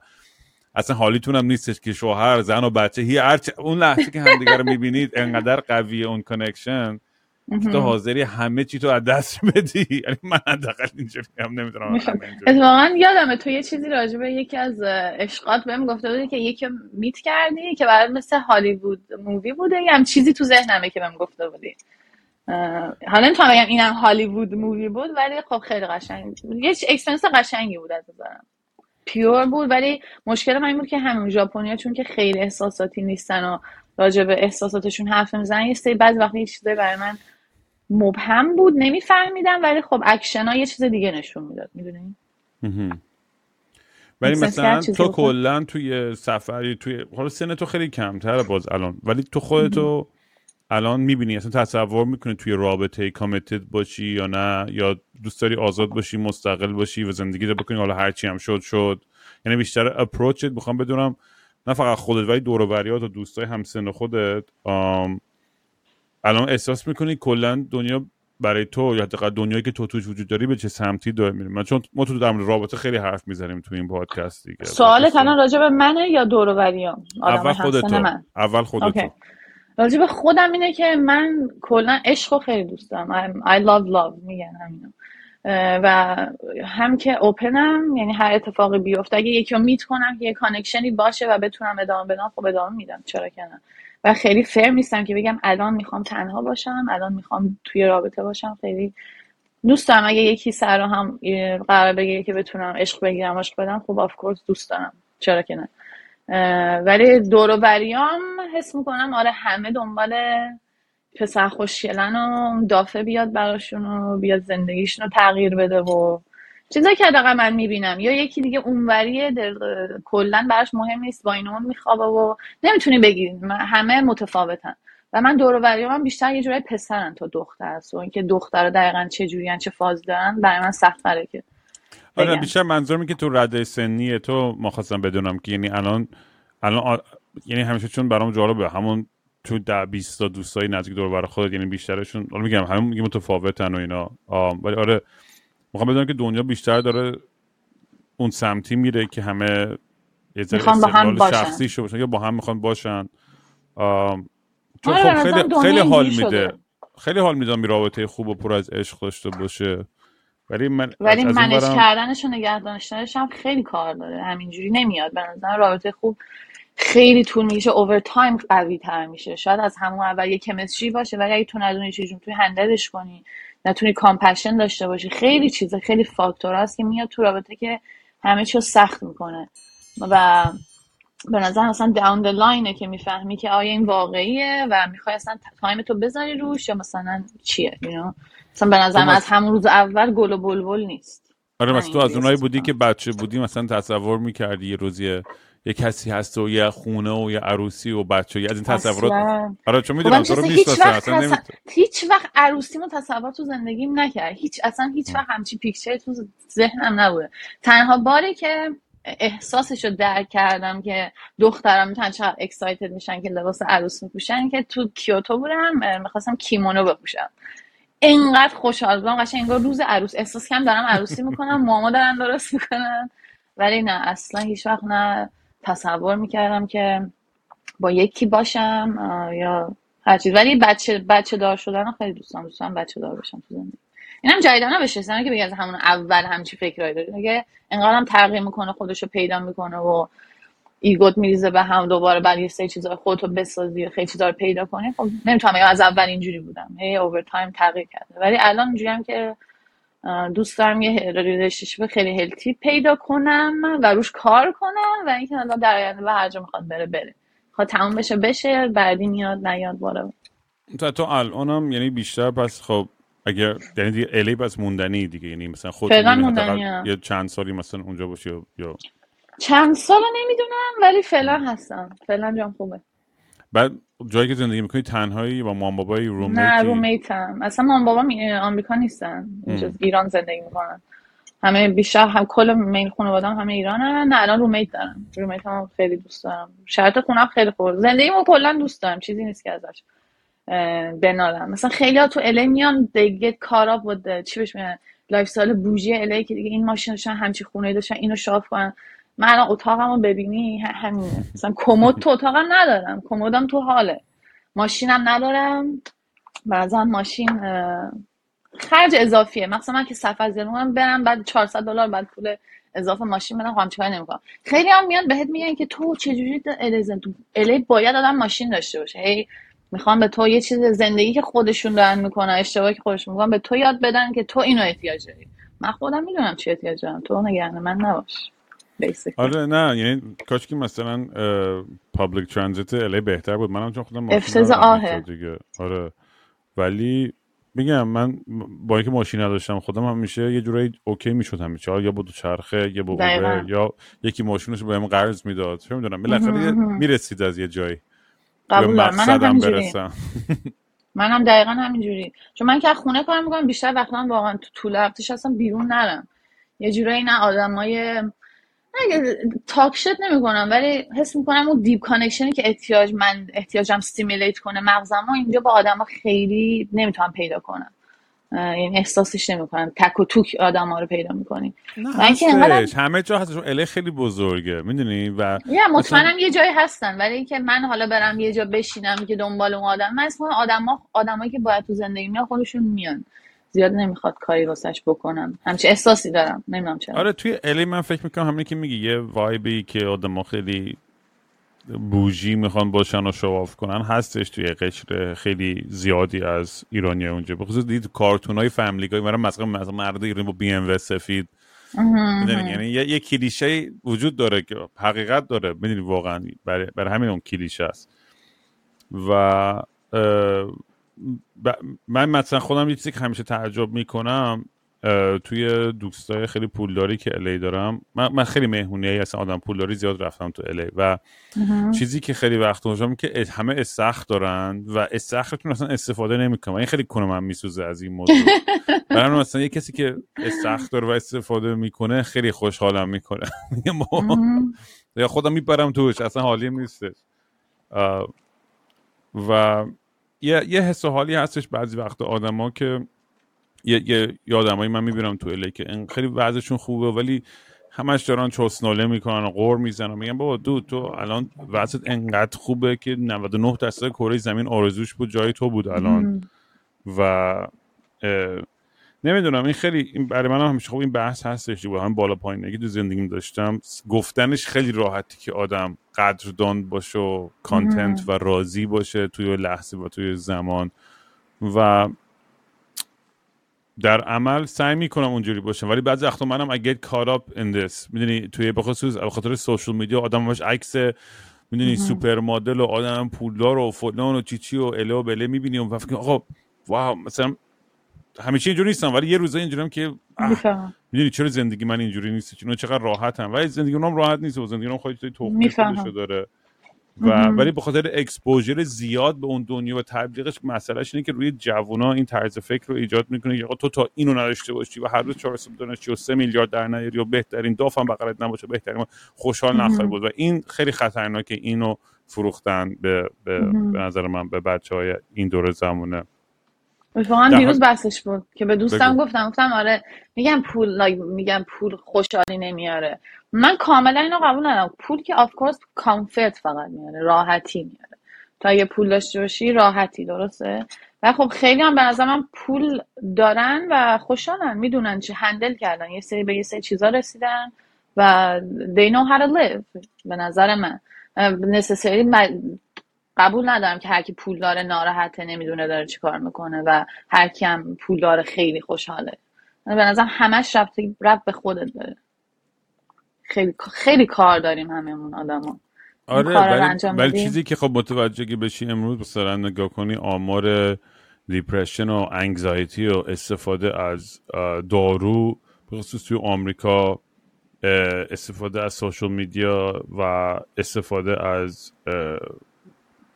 اصلا حالیتون هم نیستش که شوهر زن و بچه هی هر چ... اون لحظه که همدیگه رو میبینید انقدر قویه اون کانکشن تو حاضری همه چی تو از دست بدی. یعنی من حداقل اینجوری هم نمیتونم. اتفاقا یادمه تو یه چیزی راجبه یکی از عشقات بهم گفته بودی که یکی میت کردی که برای مثل هالیوود مووی بوده یا هم چیزی تو ذهنمه که بهم گفته بودی. حالا نمیتونم بگم اینم هالیوود مووی بود ولی خب خیلی قشنگ بود. یه اکسپرینس قشنگی بود از نظرم. پیور بود ولی مشکل من این بود که همون ژاپنی‌ها چون که خیلی احساساتی نیستن و راجبه احساساتشون حرف نمیزنن یه سری بعضی وقتا یه چیزایی برای من مبهم بود نمیفهمیدم ولی خب اکشن ها یه چیز دیگه نشون میداد میدونی. ولی مثلا تو کلا توی سفری توی حالا سن تو خیلی کمتره باز الان ولی تو خودتو الان میبینی اصلا تصور میکنی توی رابطه کامیتد باشی یا نه یا دوست داری آزاد باشی مستقل باشی و زندگی رو بکنی حالا هرچی هم شد شد؟ یعنی بیشتر اپروچت میخوام بدونم نه فقط خودت ولی دور و بریات و دوستای همسن خودت آم... الان احساس میکنی کلا دنیا برای تو یا حداقل دنیایی که تو توش وجود داری به چه سمتی داره میره؟ من چون ما تو در مورد رابطه خیلی حرف میزنیم تو این پادکست دیگه. سوالت الان راجع به منه یا دور و بریام؟ اول خودت من. اول خودت. Okay. راجع به خودم اینه که من کلا عشقو خیلی دوست دارم. I love love میگن همینا. و هم که اوپنم یعنی هر اتفاقی بیفته اگه یکی رو میت کنم که یه کانکشنی باشه و بتونم ادامه بدم خب ادامه میدم چرا که نه. و خیلی فرم نیستم که بگم الان میخوام تنها باشم الان میخوام توی رابطه باشم. خیلی دوست دارم اگه یکی سر رو هم قرار بگیره که بتونم عشق بگیرم عشق بدم، خب آف کورس دوست دارم، چرا که نه. ولی دور و بریام حس میکنم آره همه دنبال پسر خوشگلن و دافه بیاد براشون و بیاد زندگیشون رو تغییر بده و چیزایی که حداقل من میبینم. یا یکی دیگه اونوریه در... کلن براش مهم نیست، با این اون میخوابه و نمیتونی بگی همه متفاوتن. و من دور و بریام هم بیشتر یه جورای پسرن تا دختر است و اینکه دخترها دقیقاً چه جورین چه فاز دارن برای من سخت‌تره که بگم. آره بیشتر منظورم اینه که تو رده سنی تو ما خواستم بدونم که یعنی الان الان آ... یعنی همیشه چون برام جالبه همون تو ده بیست تا دوستای نزدیک دور و بر خودت یعنی بیشترشون الان میگم همون میگم متفاوتن و اینا، ولی آره میخوام بدونم که دنیا بیشتر داره اون سمتی میره که همه یه ذره شخصیشو باشن یا با هم میخوان باشن. آم... چون خب خیلی خیلی حال میده خیلی حال میدم می رابطه خوب و پر از عشق داشته باشه، ولی من ولی منش برم... کردنش و نگه داشتنش هم خیلی کار داره، همینجوری نمیاد. به نظر رابطه خوب خیلی طول میشه، اوور تایم قوی تر میشه. شاید از همون اول یه کمستری باشه ولی اگه تو ندونی چجوری تو هندلش کنی، نتونی کامپشن داشته باشی، خیلی چیزا خیلی فاکتوراست که میاد تو رابطه که همه چیو سخت میکنه. و به نظر اصلا داون د لاینه که میفهمی که آیا این واقعیه و میخوای اصلا تایم تو بذاری روش یا مثلا چیه، you know؟ اصلا به نظر من از همون روز اول گل و بلبل نیست. آره مثلا تو از اونایی بودی که بچه بودی مثلا تصور میکردی یه روزیه یه کسی هست و یه خونه و یه عروسی و بچه از این تصورات. آره چون میدونم تو رو میشناسم اصلا نمی... هیچ وقت عروسیمو تصور تو زندگیم نکرد، هیچ اصلا هیچ وقت همچین پیکچری تو ذهنم نبوده. تنها باری که احساسش رو درک کردم که دخترام میتونن چقدر اکسایتد میشن که لباس عروس میپوشن که تو کیوتو بودم میخواستم کیمونو بپوشم، اینقدر خوشحال بودم قشنگ انگار روز عروس، احساس کردم دارم عروسی میکنم، موامو دارن درست میکنن. ولی نه اصلا هیچ وقت نه تصور میکردم که با یکی باشم یا هر چیز. ولی بچه بچه دار شدن خیلی دوست دارم دوست دارم بچه دار بشم تو زندگی. اینم جایدانا بشه سن که بگی از همون اول همچی فکرایی داری دیگه، انقدرم تغییر میکنه خودشو پیدا میکنه و ایگوت میریزه به هم دوباره، بعد یه سری چیزا خودتو بسازی و خیلی چیزا رو پیدا کنی. خب نمیتونم بگم از اول اینجوری بودم، هی اوور تایم تغییر کرده. ولی الان اینجوری هم که دوست دارم یه ریلیشنشیپ خیلی هلتی پیدا کنم و روش کار کنم و اینکه حالا در آینده هر جا میخواد بره بره، میخواد تموم بشه بشه، بعدی میاد نیاد بالا. تا تو الانم یعنی بیشتر پس خب اگر یعنی دیگه الی بس موندنی دیگه، یعنی مثلا خود یه چند سالی مثلا اونجا باشی یا چند سالو نمیدونم ولی فعلا هستم، فعلا جام خوبه. بعد جایی که زندگی میکنی تنهایی با مام بابایی روممیتی؟ نه روممیتم، اصلا مام بابام آمریکا نیستن، اینجا ایران زندگی میکنن همه، بیشتر هم کل میل خانواده‌ام همه ایرانن. نه الان روممیت دارم، روممیتم خیلی دوست دارم، شرایط خونه‌ام خیلی خوبه، زندگیمو کلا دوست دارم، چیزی نیست که ازش بنالم. مثلا خیلی ها تو الی میان دیگه کارا بود چی بهش میگن لایف استایل بوژی الی که دیگه این ماشین داشتن همچی خونه داشتن اینو شاف کنن. من الان اتاقمو ببینی همینه، مثلا کمد تو اتاقم ندارم، کمدم تو حاله، ماشینم ندارم. بعضا ماشین خرج اضافیه، مثلا من که سفر زدم برم بعد چهارصد دلار بعد پول اضافه ماشین بدم، خودم چیکار نمی‌کنم. خیلی هم میان بهت میگن که تو چجوری الیزن تو الی باید آدم ماشین داشته باشه، هی میخوام به تو یه چیز زندگی که خودشون دارن میکنن، اشتباهی که خودشون میکنن به تو یاد بدن که تو اینو احتیاج داری. من خودم میدونم چی احتیاج دارم، تو نگران من نباش. بیسیک. آره نه یعنی کاش که مثلا پابلیک ترانزیت الی بهتر بود، منم چون خودم ماشین افتضاحه دیگه. آره ولی میگم من با اینکه ماشین نداشتم خودم همیشه یه جورایی اوکی میشد، همیشه یا با دوچرخه یا با اوبر یا یکی ماشینش بهم قرض میداد، چه میدونم بالاخره میرسید از یه جایی. قبول دارم، منم همینجوری منم دقیقاً همینجوری، چون من که خونه کار میکنم بیشتر وقتا واقعا تو طول هفتهش اصلا بیرون نرم، یه جورایی نه آدمای نه تاکشت نمیکنم ولی حس میکنم اون دیپ کانکشنی که احتیاج من احتیاجم استیمولیت کنه مغزمو اینجا با آدما خیلی نمیتونم پیدا کنم، یعنی احساسش نمیکنم، تک و توک آدما رو پیدا میکنی. من که انقدر همه جا هستش، اله خیلی بزرگه میدونی و یا مطمئنم مثلا... یه جایی هستن ولی اینکه من حالا برم یه جا بشینم که دنبال اون آدم، من اصلا آدما آدمایی که باید تو زندگی میان خودشون میان، زیاد نمیخواد کاری واسش بکنم، همچین احساسی دارم نمیدونم چرا. آره توی اله من فکر میکنم همین که میگی یه وایبی که آدما خیلی بوژی میخوان باشن و شواف کنن هستش توی قشر خیلی زیادی از ایرانی‌ها اونجا. بخصوص دید کارتون‌های فامیلی گای مرا مثلا مثلا مرد ایرانی با بی ام و سفید میدونین، یعنی یه, یه کلیشه وجود داره که حقیقت داره، میدونی واقعا برای برای همین اون کلیشه است. و من مثلا خودم یه چیزی که همیشه تعجب میکنم توی دوستای خیلی پولداری که الی دارم، من, من خیلی مهمونیایی هستم، آدم پولداری زیاد رفتم تو الی و مهم. چیزی که خیلی وقت اونجا که همه استخر دارن و استخرتون اصلا استفاده نمیکنن. این خیلی کونه من میسوزه از این موضوع. برام مثلا یه کسی که استخر داره و استفاده میکنه خیلی خوشحالم میکنه. یا خودم میبرم توش، اصلا حالی نیستش. و یه یه حس و حالی هستش بعضی وقت آدما که یه یه آدمایی من میبینم تو الی که این خیلی وضعشون خوبه ولی همش دارن چسناله میکنن و غر میزنن. میگم بابا دو تو الان وضعت انقدر خوبه که نود و نه درصد کره زمین آرزوش بود جای تو بود الان. و نمیدونم این خیلی این برای من هم همیشه خوب این بحث هستش با هم بالا پایینگی تو زندگیم داشتم، گفتنش خیلی راحتی که آدم قدردان باشه و کانتنت و راضی باشه توی لحظه و توی زمان، و در عمل سعی میکنم اونجوری باشم. ولی بعضی وقتا منم I get caught up in this، میدونی توی بخصوص به خاطر سوشال میدیا آدم همش عکس میدونی سوپر مدل و آدم پولدار و فلان و چیچی و اله و بله میبینی و فکر آقا واو مثلا همیشه اینجوری نیستم، ولی یه روزا اینجوریام که میدونی چرا زندگی من اینجوری نیست، چون چقدر راحتم ولی زندگی اونم راحت نیست و زندگی اونم خودش توی تخمه داره. و ولی به خاطر اکسپوژر زیاد به اون دنیا و تبلیغش مسئلهش اینه که روی جوونا این طرز فکر رو ایجاد میکنه که تو تا اینو نداشته باشی و هر روز چهارصد دانشجو و سه میلیارد در نیاری و بهترین دافم بغلت نباشه بهترین خوشحال نخواهی بود. و این خیلی خطرناکه، اینو فروختن به به, به نظر من به بچهای این دوره زمونه. واقعا دیروز بحثش بود که به دوستم بگو. گفتم گفتم آره میگم پول میگم پول خوشحالی نمیاره. من کاملا اینو قبول ندارم. پول که آف کورس کامفورت فقط میاره، راحتی میاره. تا یه پول داشته باشی راحتی درسته، و خب خیلی هم به نظرم پول دارن و خوشحالن، میدونن چه هندل کردن، یه سری به یه سری چیزا رسیدن و they know how to live. به نظر من necessary م... قبول ندارم که هر کی پول داره ناراحته، نمیدونه داره چی کار میکنه، و هر کی هم پول داره خیلی خوشحاله. من به نظرم همش ربط ربط به خودت داره. خیلی خیلی کار داریم هممون آدما. آره ولی چیزی که خب متوجه بشی امروز مثلا نگاه کنی آمار دیپرشن و انگزایتی و استفاده از دارو به خصوص توی آمریکا، استفاده از سوشال میدیا و استفاده از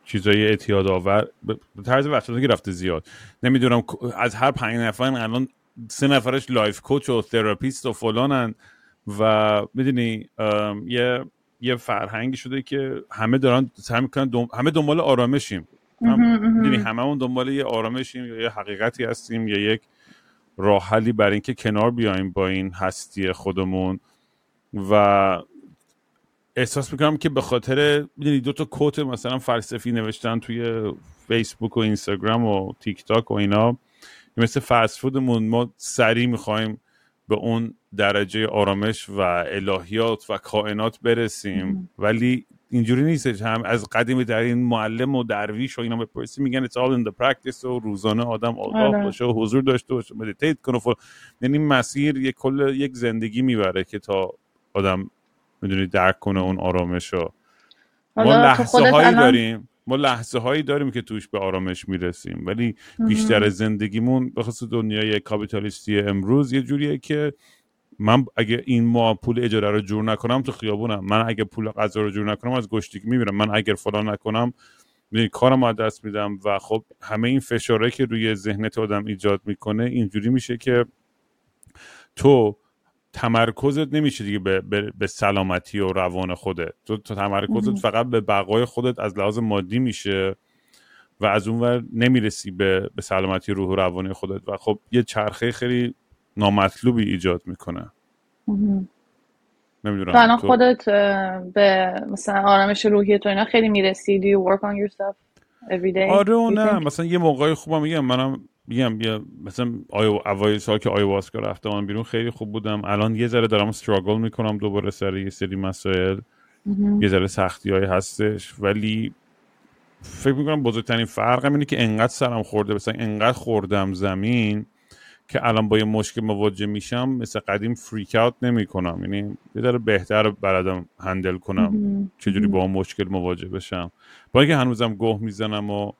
چیزای اعتیاد آور به طرز وحشتناکی رفته زیاد. نمیدونم از هر پنج نفر الان سه نفرش لایف کوچ و تراپیست و فلانن و میدونی یه یه فرهنگی شده که همه دارن سعی میکنن دم... همه دنبال آرامشیم، میدونی هممون دنبال یه آرامشیم یا یه حقیقتی هستیم یا یک راه حلی برای اینکه کنار بیایم با این هستی خودمون. و احساس میکنم که به خاطر میدونی دو تا کوت مثلا فلسفی نوشتن توی فیسبوک و اینستاگرام و تیک تاک و اینا، مثل فست فودمون ما سریع میخوایم به اون درجه آرامش و الهیات و کائنات برسیم. مم. ولی اینجوری نیست. هم از قدیم در این معلم و درویش و اینا بپرسی میگن it's all in the practice و روزانه آدم آگاه باشه و حضور داشته باشه مدیتیت کنه. یعنی مسیر یک کل یک زندگی میبره که تا آدم میدونی درک کنه اون آرامشو. ما لحظه هایی داریم ما لحظه هایی داریم که توش به آرامش میرسیم، ولی بیشتر زندگیمون به خصوص دنیای کاپیتالیستی امروز یه جوریه که من اگه این ماه پول اجاره رو جور نکنم تو خیابونم، من اگه پول غذا رو جور نکنم از گشتگی میمیرم، من اگه فلان نکنم میدونی کارم از دست میدم. و خب همه این فشاره که روی ذهنت آدم ایجاد میکنه اینجوری میشه که تو تمرکزت نمیشه دیگه به, به،, به سلامتی و روان خودت، تو تمرکزت فقط به بقای خودت از لحاظ مادی میشه و از اونور نمیرسی به،, به سلامتی روح و روانی خودت و خب یه چرخه خیلی نامطلوبی ایجاد میکنه. نمیدونم الان خودت به مثلا آرامش روحی تو اینا خیلی میرسی؟ Do you work on yourself every day? آره و نه مثلا یه موقعی خوبم میگم منم میگم بیا مثلا اوایل سال که آیواسکا رفتم بیرون خیلی خوب بودم، الان یه ذره دارم استراگل میکنم دوباره سر یه سری مسائل یه ذره سختی‌هایی هستش، ولی فکر میکنم بزرگترین فرقم اینه که انقدر سرم خورده، مثلا انقدر خوردم زمین که الان با یه مشکل مواجه میشم مثل قدیم فریک اوت نمیکنم، یعنی یه ذره بهتر بلدم هندل کنم چجوری با اون مشکل مواجه بشم، با اینکه هنوزم گوه میزنم و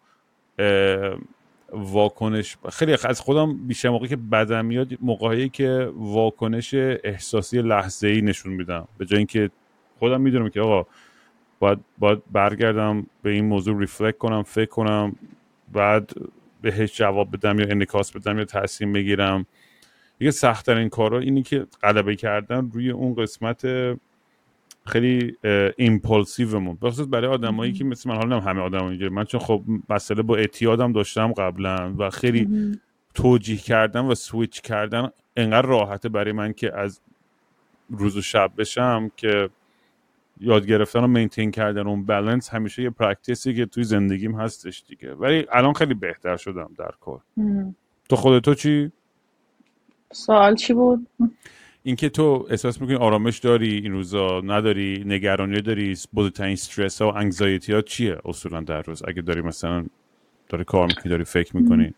واکنش خیلی از خودم بیشتر موقعی که بدم میاد موقعی که واکنش احساسی لحظه‌ای نشون میدم، به جای اینکه خودم میدونم که آقا باید, باید برگردم به این موضوع ریفلکت کنم، فکر کنم، بعد بهش جواب بدم یا انعکاس بدم یا تصمیم بگیرم. دیگه سخت‌ترین کارا اینه که غلبه کردن روی اون قسمت خیلی ایمپولسیومون، بخصوص برای آدمایی که مثل من، حالا نم همه آدمایی که من، چون خب مسئله با اعتیادم داشتم قبلا و خیلی مم. توجیه کردن و سویچ کردن انقدر راحته برای من که از روز و شب بشم که یاد گرفتن و مینتین کردن اون بالانس همیشه یه پرکتیسی که توی زندگیم هستش دیگه، ولی الان خیلی بهتر شدم در کار. تو خودت تو چی؟ سوال چی بود؟ اینکه تو احساس میکنی آرامش داری این روزا، نداری، نگرانی داری، بزرگترین استرس ها و انگزایتی ها چیه اصولا در روز؟ اگه داری مثلا داری کار میکنی، داری فکر میکنی؟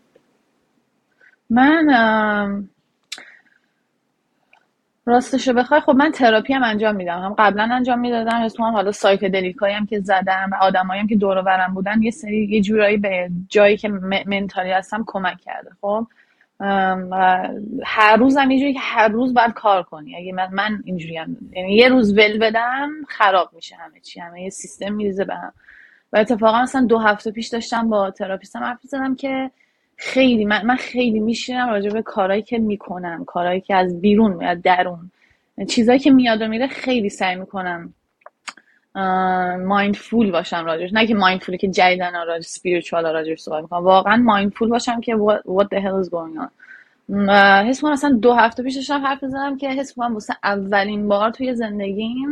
من راستش رو بخوای خب من تراپی هم انجام میدم، هم قبلا انجام میدادم، اسمم حالا سایکدلیکایی هم که زدم، آدمایی هم که دور و برم بودن یه سری یه جورایی به جایی که منتالی هستم کمک کرده. خب هر روزم اینجوری که هر روز باید کار کنی، اگه من من اینجوری هم، یعنی یه روز ول بدم خراب میشه همه چی، همه یه سیستم میریزه به هم. و اتفاقا مثلا دو هفته پیش داشتم با تراپیستم حرف می‌زدم که خیلی من, من خیلی میشینم راجع به کارهایی که میکنم، کارهایی که از بیرون میاد درون، چیزایی که میاد و میره، خیلی سعی میکنم مایندفول باشم راجعش، نه که مایندفولی که جدیدن راجع اسپریچوال راجعش صحبت میکنم، واقعا مایندفول باشم که what the hell is going on. حس میکنم مثلا دو هفته پیش داشتم حرف میزدم که حس میکنم واسه اولین بار توی زندگیم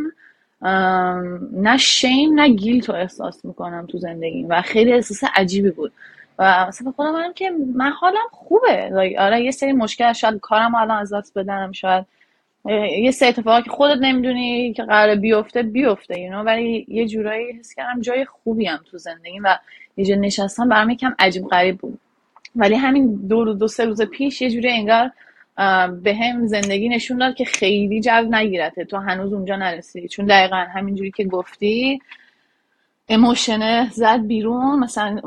نه شیم نه گیلت رو احساس میکنم تو زندگیم و خیلی احساس عجیبی بود. و مثلا به خودم هم که من حالم خوبه، آره یه سری مشکل شاید کارم الان از دست بدنم، شاید یه سری اتفاقی که خودت نمیدونی که قراره بیفته بیفته you know. ولی یه جورایی حس کردم جای خوبی هم تو زندگیم و یه جا نشستم برام یکم عجیب غریب بود، ولی همین دو دو سه روز پیش یه جوری انگار به هم زندگی نشون داد که خیلی جو نگیرته، تو هنوز اونجا نرسیدی، چون دقیقاً همینجوری که گفتی اموشنه زد بیرون، مثلا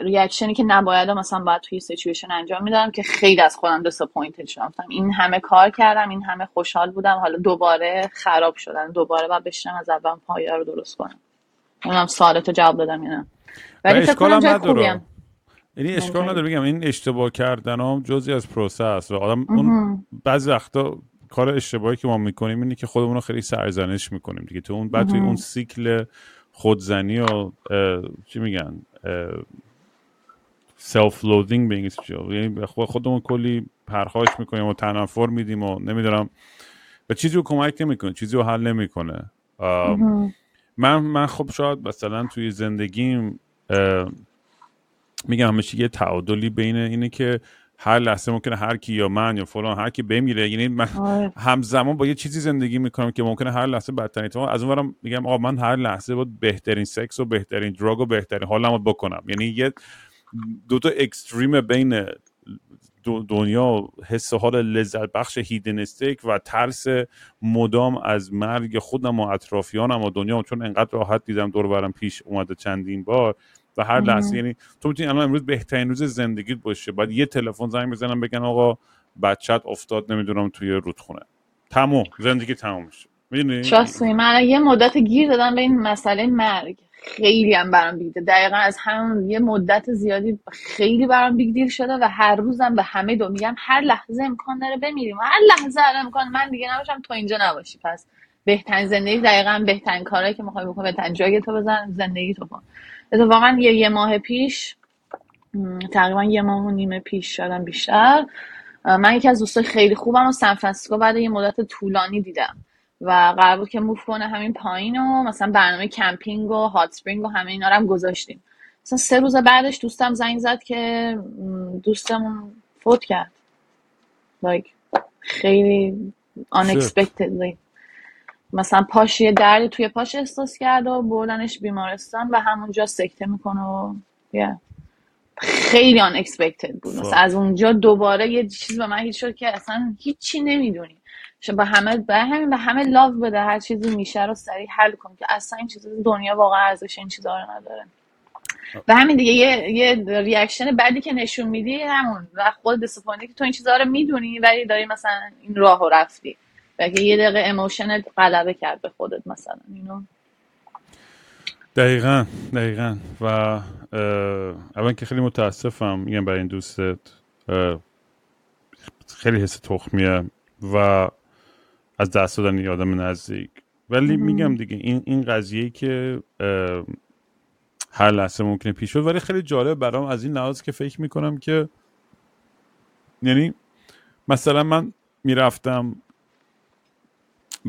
ریاکشنی که نباید مثلا باید توی سیچویشن انجام میدادم که خیلی از خودم دیساپوینتد شدم، این همه کار کردم، این همه خوشحال بودم، حالا دوباره خراب شدن، دوباره باید بشینم از اول پایه‌ها رو درست کنم. اونم سوالتو جواب دادم یا نه؟ ولی اشکالم نداره، یعنی اشکال نداره بگم این اشتباه کردنم جزئی از پروسس و آدم اون بعضی وقتا کار اشتباهی که ما میکنیم اینه که خودمون رو خیلی سرزنش میکنیم دیگه، تو اون بعد توی اون سیکل خودزنی و چی میگن سلف لودینگ به انگلیسی، یعنی خودمون کلی پرخاش میکنیم و تنفر میدیم و نمیدونم و چیزی رو کمک نمیکنه، چیزی رو حل نمیکنه. من من خب شاید مثلا توی زندگیم میگم همیشه یه تعادلی بین اینه که هر لحظه ممکنه هر کی یا من یا فلان هر کی بمیره، یعنی من همزمان با یه چیزی زندگی میکنم که ممکنه هر لحظه بدترین، تو از اونورم میگم آ من هر لحظه باید بهترین سکس و بهترین دراگ و بهترین حالمو بکنم، یعنی یه دو تا اکستریم بین دنیا حس و حال لذت بخش هیدنستیک و ترس مدام از مرگ خودم و اطرافیانم و دنیا، چون انقدر راحت دیدم دور برم پیش اومده چندین بار و هر لحظه، یعنی تو میتونی الان امروز بهترین روز زندگیت باشه، بعد یه تلفن زنگ بزنم بگن آقا بچت افتاد نمیدونم توی رودخونه، تموم زندگی تموم میشه. میدونی شخصی من یه مدت گیر دادم به این مسئله مرگ، خیلی هم برام بیگ دیر، دقیقاً از همون یه مدت زیادی خیلی برام بیگ دیر شده و هر روزم به همه دو میگم هر لحظه امکان داره بمیریم، هر لحظه امکان من دیگه نباشم، تو اینجا نباشی، پس بهترین زندگی، دقیقاً بهترین کارهایی که می‌خوای بکنی، بهترین جایی تو بزن زندگی تو کن. اتفاقا یه یه ماه پیش، تقریبا یه ماه و نیمه پیش شدم بیشتر، من یکی از دوستای خیلی خوبم رو سانفرانسیسکو بعد یه مدت طولانی دیدم و قرار بود که موف کنه همین پایین و مثلا برنامه کمپینگ و هات اسپرینگ و همه اینا رو هم گذاشتیم. مثلا سه روز بعدش دوستم زنگ زد که دوستمون فوت کرد، like خیلی unexpectedly مثلا پاش یه درد توی پاش احساس کرد و بردنش بیمارستان و همونجا سکته میکنه و yeah. خیلی آن اکسپکتد بود. مثلا از اونجا دوباره یه چیز به من هیچ شد که اصلا هیچی نمیدونی. با همه به همین به همه لاف بده، هر چیزی میشه رو سریع حل کن که اصلا این چیزا دنیا واقعا ارزش این چیزا رو نداره. و همین دیگه یه یه ریاکشن بعدی که نشون میدی همون و خود دسپوندی که تو این چیزا رو میدونی ولی داری مثلا این راهو رفتی. بلکه یه دقیقه ایموشنت غلبه کرد به خودت مثلا اینو. دقیقاً دقیقاً و اول که خیلی متاسفم میگم برای این دوستت، خیلی حس تخمیه و از دست دادن یه آدم نزدیک. ولی میگم دیگه این این قضیه که هر لحظه ممکنه پیش بیاد، ولی خیلی جالب برام از این لحاظ که فکر میکنم که یعنی مثلا من میرفتم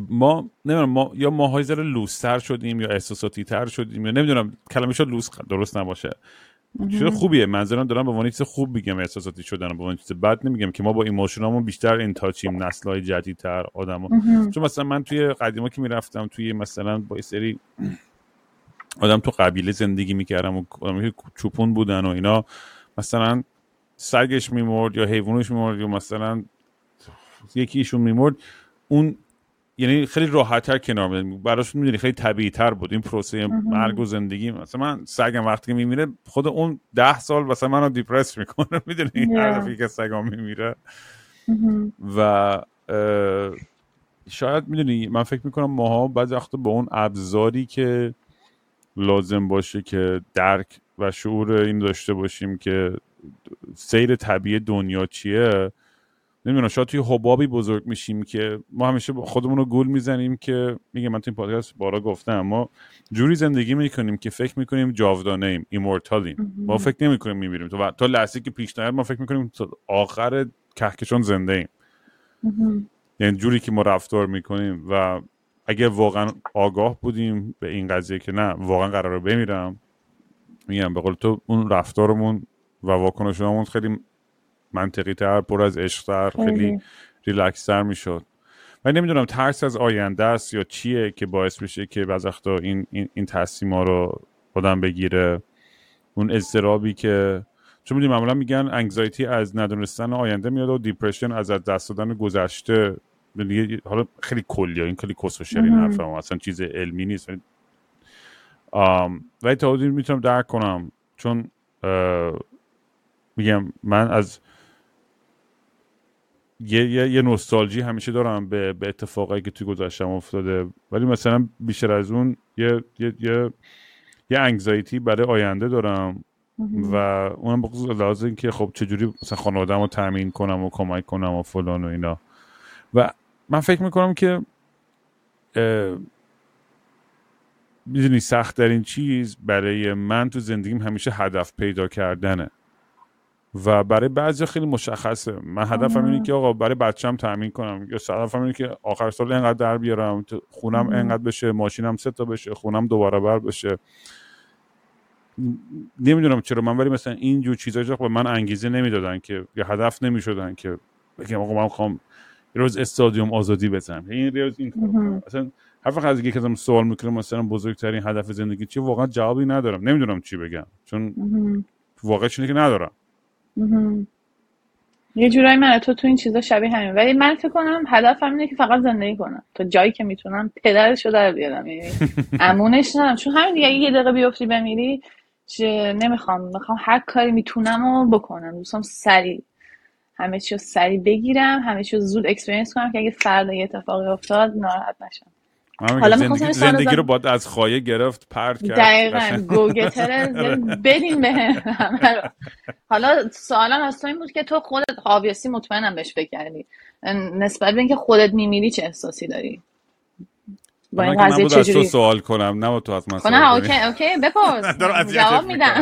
ما نمیدونم ما یا ماهای ذره لوس‌تر شدیم یا احساساتی تر شدیم یا نمیدونم کلمه شاید لوس درست نباشه. چیز خوبیه، منظورم دارم به معنی چیز خوب میگم، احساساتی شدن به معنی چیز بد نمیگم که ما با ایموشنامون بیشتر این تاچیم، نسل‌های جدیدتر آدما. چون مثلا من توی قدیما که میرفتم توی مثلا با سری آدم تو قبیله زندگی میکردم و آدمایی که چوپون بودن و اینا، مثلا سگش میمرد یا حیوانش میمرد یا مثلا یکیشون میمرد، اون یعنی خیلی راحت‌تر کنار میاد. براشون میدونی خیلی طبیعی‌تر بود این پروسه مرگ و زندگی. مثلا من سگم وقتی که میمیره خود اون ده سال مثلا منو دیپرس میکنه، میدونی yeah. هر دفعه که سگم میمیره و شاید میدونی من فکر میکنم ماها بعضی وقتا به اون ابزاری که لازم باشه که درک و شعور این داشته باشیم که سیر طبیعی دنیا چیه، نمیدونم شاید توی حبابی بزرگ میشیم که ما همیشه خودمون رو گول میزنیم که میگم من توی این پادکست بارا گفتم ما جوری زندگی میکنیم که فکر میکنیم جاودانه ایم، ایمورتالیم. ما فکر نمیکنیم میمیریم تو تا لحظه که پیش نیاد، ما فکر میکنیم تا آخر کهکشان زنده ایم. یعنی جوری که ما رفتار میکنیم و اگه واقعا آگاه بودیم به این قضیه که نه واقعا قراره بمیرم، میگم به قول تو اون رفتارمون و واکنشمون خیلی منطقی تر، پر از عشق‌تر، خیلی ریلکس‌تر میشد. من نمیدونم ترس از آینده است یا چیه که باعث میشه که بعضی وقتا این این این تصمیما رو آدم بگیره. اون اضطرابی که چون میدونم معمولا میگن انگزایتی از ندونستن آینده میاد و دیپرشن از از دست دادن گذشته. حالا خیلی کلیه این، خیلی کس و شرین حرفم اصلا چیز علمی نیست. ولی تا حدی میتونم درک کنم چون میگم من از یه یه, یه نوستالژی همیشه دارم به به اتفاقایی که توی گذشتم افتاده، ولی مثلا بیشتر از اون یه یه یه, یه انگزایتی برای آینده دارم و اونم به خصوص لازم این که خب چجوری مثلا خانواده‌مو رو تامین کنم و کمک کنم و فلان و اینا. و من فکر میکنم که میدونی سخت در این چیز برای من تو زندگیم همیشه هدف پیدا کردنه و برای بعضی خیلی مشخصه. من هدفم اینه که آقا برای بچه‌م تامین کنم، یا هدفم اینه که آخر سال اینقدر در بیارم، خونم اینقدر بشه، ماشینم سه تا بشه، خونم دو برابر بشه. نمیدونم چرا من ولی مثلا این جور چیزایی که به من انگیزه نمیدادن که یا هدف نمیشدن که بگم آقا من می‌خوام یه روز استادیوم آزادی بزنم، این روز این کارو. مثلا هر وقت از یکی ازم سوال می‌کنه مثلا بزرگترین هدف زندگی چیه، واقعا جوابی ندارم، نمیدونم چی بگم چون واقعش اینه که ندارم. یه جورایی من تو تو این چیزا شبیه همین، ولی من فکر کنم هدفم اینه که فقط زندگی کنم تا جایی که میتونم، پدرشو در بیارم، یعنی امونش ندارم. چون همین دیگه یه دقیقه بیفتی بمیری چه نمیخوام، میخوام هر کاری میتونمو بکنم، دوستم سریع همه چیو سریع بگیرم، همه چیو زود اکسپریانس کنم که اگه فردا یه اتفاقی افتاد ناراحت نشم. حالا زندگی, زندگی رو باید از خایه گرفت، پرت کرد. دقیقاً گوگتره بدین به حالا سوالم اصلا این بود که تو خودت آبیاسی مطمئنم بهش فکر کردی نسبت به اینکه خودت میمیری چه احساسی داری؟ با این قضیه چجوری؟ من بود از تو سوال کنم، نه تو از من سوال کنم. اوکی اوکی بپرس جواب میدم.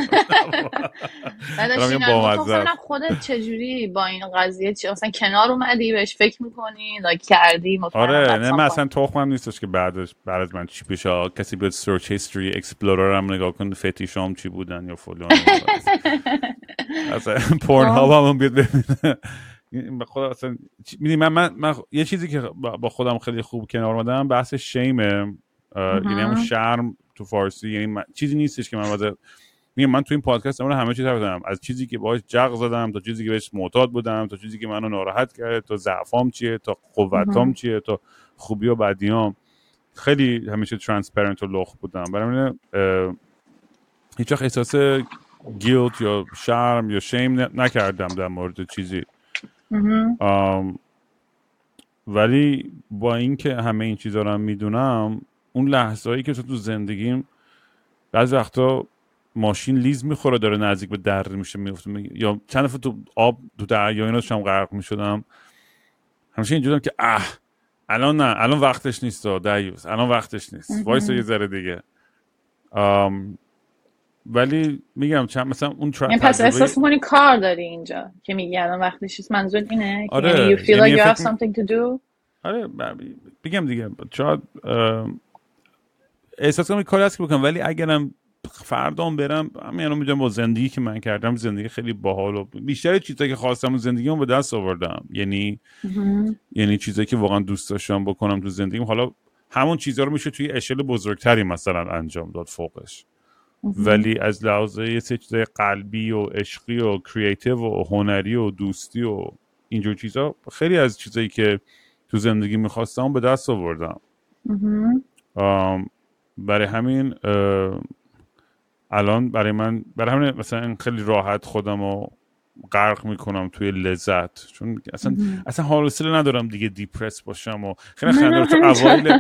مثلا خودت چجوری با این قضیه مثلا کنار اومدی، بهش فکر میکنی، لا کردی مطمئنا؟ آره نه من اصلا تخمم نیستش که بعدش بعد از من چی بشه. کسی بیاد سرچ هیستوری اکسپلوررم نگاه کنه فتیشام چی بودن یا فلان، اصلا پورن هابم بیاد ببینه به خدا اصلا میدونی من, من من یه چیزی که با خودم خیلی خوب کنار اومدم بحث شیمه، یعنی همون شرم تو فارسی، یعنی من... چیزی نیستش که من واسه میگم من تو این پادکست امروز همه چیز حرف زدم، از چیزی که باهاش جق زدم تا چیزی که بهش معتاد بودم تا چیزی که منو ناراحت کرد تا ضعفام چیه تا قوتام چیه تا خوبی و بدیام، خیلی همیشه ترانسپرنت و لخت بودم. برام هیچ وقت احساس گیلت یا شرم یا شیم نکردم در مورد چیزی. آم، ولی با اینکه همه این چیزا رو میدونم، اون لحظه‌ای که تو زندگیم بعضی وقتا ماشین لیز میخوره داره نزدیک به در میشه میفته می... یا چند دفعه تو آب تو دریا اینا شم غرق میشدم، همیشه اینجوریام که اه الان نه الان وقتش نیست دایوس الان وقتش نیست وایس یه ذره دیگه. آم، ولی میگم چند مثلا اون ترا پس احساس می‌کنی کار داری اینجا که میگی الان وقتش نیست، منظور اینه که you feel like you have something to do. آره بگم دیگه شاید احساس کنم کاری هست که بکنم، ولی اگرم فردام برم همین الان میگم با زندگی که من کردم زندگی خیلی باحال و بیشتر چیزایی که خواستم زندگیمو به دست آوردم، یعنی یعنی چیزایی که واقعا دوست داشتم بکنم تو زندگیم، حالا همون چیزا رو میشه توی اشل بزرگتری مثلا انجام داد فوقش، ولی از لحاظ یه سری چیزای قلبی و عشقی و کریتیو و هنری و دوستی و اینجور چیزا خیلی از چیزایی که تو زندگی میخواستم به دست آوردم. برای همین الان برای من برای همین مثلا خیلی راحت خودمو غرق میکنم توی لذت، چون اصلا اصلا حوصله ندارم دیگه دیپرس باشم و خیلی خنده تو اوایل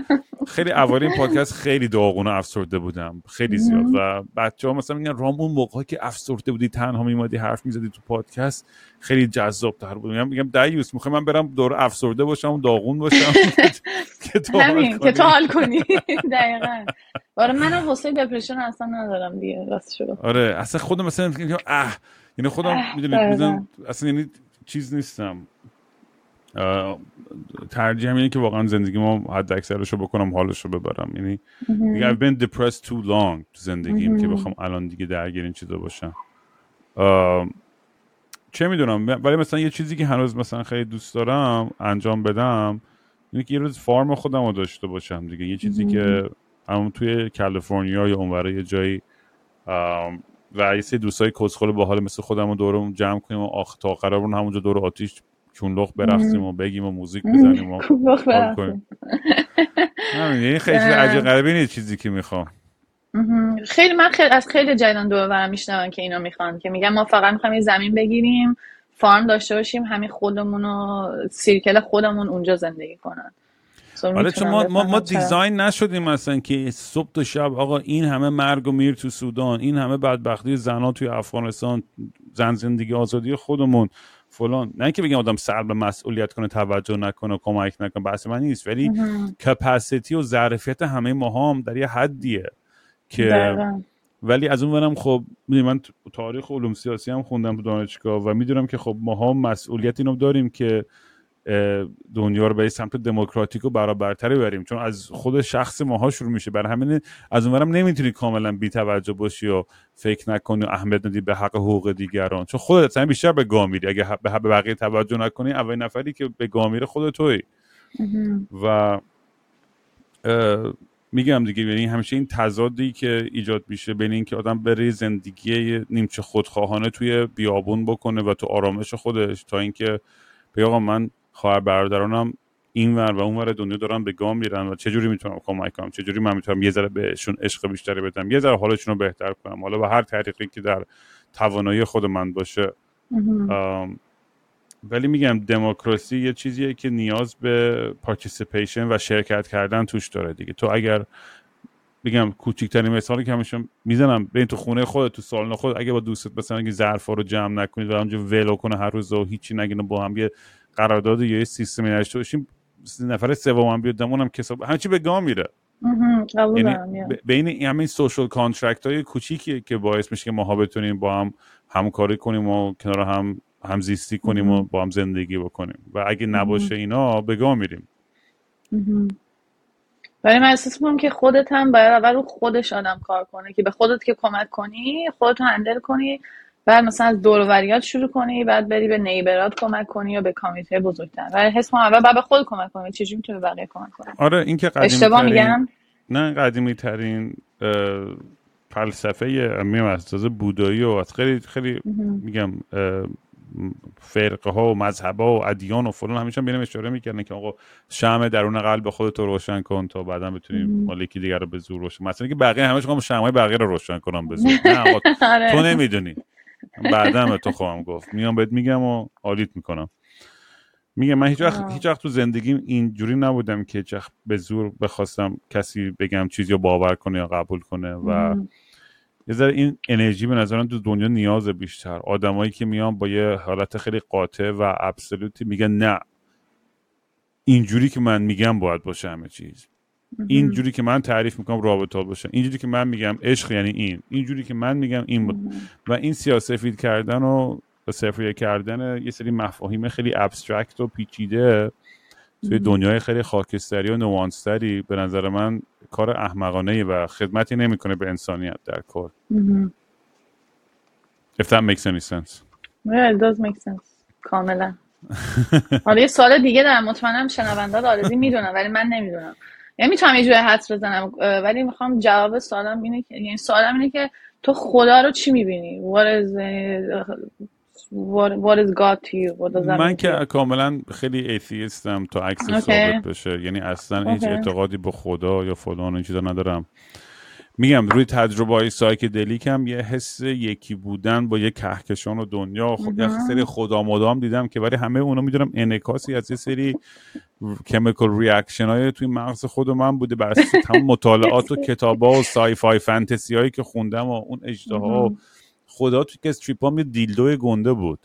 خیلی اوایل این پادکست خیلی داغونه افسرده بودم خیلی زیاد و بچه‌ها مثلا میگن رام اون موقعی که افسرده بودی تنها میمادی حرف میزدی تو پادکست خیلی جذاب تر بود. میگم میگم دیوس میخوام من برم دور افسرده باشم داغون باشم که تو همین که تو حال کنی. دقیقاً برای من حوصله دپرشن اصلا ندارم دیگه راستشو. آره اصلا خودم مثلا میگم اه یعنی خودم میدونم میزن اصلا یعنی چیز نیستم، ترجیحم اینه که واقعا زندگی ما حد اکثرشو بکنم حالشو ببرم، یعنی I've been depressed too long تو زندگیم که بخوام الان دیگه درگیر این چیزا باشم. چه میدونم، ولی مثلا یه چیزی که هنوز مثلا خیلی دوست دارم انجام بدم اینه که یه روز فارم خودم رو داشته باشم دیگه، یه چیزی که همون توی کالیفرنیا یا اونوره یه جایی و یه سری دوستای کسخل باحال مثل خودمون دورمون جمع کنیم و آخ تا قرارمون همونجا دور آتیش چونلخ برقصیم و بگیم و موزیک بزنیم و حال کنیم. همین خیلی عجیب غریبی نیست چیزی که میخوام. خیلی من خیلی از خیلی جدیدن دور برم میشنوم که اینا میخوان که میگن ما فقط میخوایم یه زمین بگیریم، فارم داشته باشیم، همین خودمون و سیرکل خودمون اونجا زندگی کنن. آره چون ما ما, ما دیزاین نشدیم مثلا که صبح تا شب آقا این همه مرگ و میر تو سودان، این همه بدبختی زنا توی افغانستان، زن زندگی آزادی خودمون فلان. نه که بگم آدم سر به مسئولیت کنه، توجه نکنه، کمک نکنه، بحث من نیست، ولی کپاسیتی و ظرفیت همه ما هم در یه حدیه که دارم. ولی از اون ورم خب من تاریخ علوم سیاسی هم خوندم تو دانشگاه و میدونم که خب ما هم مسئولیت اینو داریم که دنیا رو به سمت دموکراتیک و برابرتری بریم، چون از خود شخص ماها شروع میشه. برای همین از اونورم نمیتونی کاملا بی توجه باشی و فکر نکنی اهمیت ندی به حق حقوق دیگران، چون خودت اصلا بیشتر به گام میری اگه به بقیه توجه نکنی. اولین نفری که به گام میره خودت تویی. و میگم دیگه یعنی همیشه این تضادی که ایجاد میشه بین اینکه آدم بره زندگی نیمچه خودخواهانه توی بیابون بکنه و تو آرامش خودش، تا اینکه بگه آقا من خواهر برادرانم اینور و اونور دنیا دارن به گام میرن و چجوری میتونم کمک کنم، چجوری من میتونم یه ذره بهشون عشق بیشتری بدم، یه ذره حالشون رو بهتر کنم، حالا به هر طریقی که در توانایی خود من باشه. ولی میگم دموکراسی یه چیزیه که نیاز به پارتیسیپیشن و شرکت کردن توش داره دیگه. تو اگر بگم کوچیک‌ترین مثالی که همیشه میزنم، ببین تو خونه خودت تو سالن خودت اگه با دوستت مثلا اینکه ظرفا رو جمع نکنید و همونجوری ولو کنه هر روز و هیچی نگین، با هم یه قرارداد یا یه سیستمی نشته باشیم، نفر سومم بیاد دمونم کسب همه چی به گام میره. یعنی بین همین سوشال کانترکت های کوچیکیه که باعث میشه که ماها بتونیم با هم همکاری کنیم و کنار هم همزیستی کنیم و با هم زندگی بکنیم، و اگه نباشه اینا به گام میریم. ولی من احساس می‌کنم که خودت هم باید اول خودش آدم کار کنه که به خودت که کمک کنی، خودت رو هندل کنی، بعد مثلا از دوروریات شروع کنی، بعد بری به نیبرات کمک کنی یا به کامیته بزرگتر. ولی حس ما اول بعد به خود کمک کنی، چجوری میتونی بقیه کمک کنی. آره این که قدیمی اشتباه ترین... میگم نه قدیمی ترین فلسفه میام از تازه بودایی و خیلی خیلی مهم. میگم فرقه ها و مذهب ها و ادیان و فلان همیشه بینم اشاره میکردن که آقا شمع درون قلب خودت رو روشن کن تا بعدا بتونی مالکی دیگر رو به زور روشن. مثلا که بقیه همش میگم شمعای بقیه رو روشن کنم به زور. نه آقا تو نمیدونی. بعدا به تو خواهم گفت. میام بهت میگم و عالیت میکنم. میگم من هیچ وقت هیچ وقت تو زندگیم اینجوری نبودم که چخ به زور بخواستم کسی بگم چیزی رو باور کنه یا قبول کنه و یه ذره این انرژی به نظرم تو دنیا نیاز بیشتر. آدمایی که میان با یه حالت خیلی قاطع و ابسولوتی میگن نه اینجوری که من میگم باید باشه همه چیز، اینجوری که من تعریف میکنم رابطه باشه، اینجوری که من میگم عشق یعنی این، اینجوری که من میگم این بود. و این سیاه‌سفید کردن و سفریه کردن یه سری مفاهیم خیلی ابسترکت و پیچیده توی دنیای خیلی خاکستری و نوانستری به نظر من کار احمقانه‌ای و خدمتی نمی‌کنه به انسانیت در کل. If that makes any sense. Yeah, it does make sense. کاملا. حالا یه سوال دیگه دارم، مطمئنم شنونده‌ها آرزی میدونن ولی من نمیدونم. یعنی میتونم یه جوری حدس بزنم ولی میخوام جواب سوالم اینه که یعنی سوالم اینه که تو خدا رو چی می‌بینی؟ What is What, what is God to you? What does that من mean که you? کاملا خیلی ایتیستم تا عکس okay. ثابت بشه، یعنی اصلا هیچ okay. اعتقادی به خدا یا فلان این چیزا ندارم. میگم روی تجربه های سایکدلیک هم یه حس یکی بودن با یه کهکشان و دنیا خب یه سری خدا مدام دیدم که برای همه اونا میدونم انعکاسی از یه سری کیمیکال ریاکشن های توی مغز خود من بوده بر اساس تمام مطالعات و کتابا و سای فای فانتزی هایی که خوندم و اون اجدها خدا توی که استریپام یه دیلدوی گنده بود.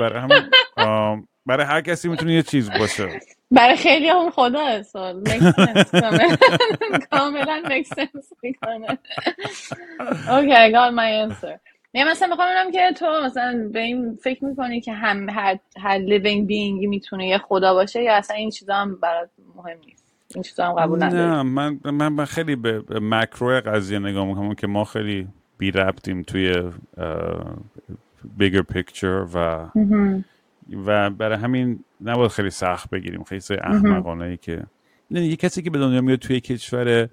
برای هم برای هر کسی میتونه یه چیز باشه. برای خیلی هم خدا اصلا کاملا make sense میکنه. Okay, I got my answer. نه مثلا میخوام بگم که تو مثلا به این فکر میکنی که هم هر هر living being میتونه یه خدا باشه یا اصلا این چیزا هم برات مهم نیست؟ این چیزا هم قبول نداری؟ نه من من خیلی به ماکرو قضیه نگاه میکنم که ما خیلی بی ربطیم توی بیگر پیکچر و و برای همین نباید خیلی سخت بگیریم خیلی سای احمقانه ای که یه کسی که به دنیا میاد توی کشور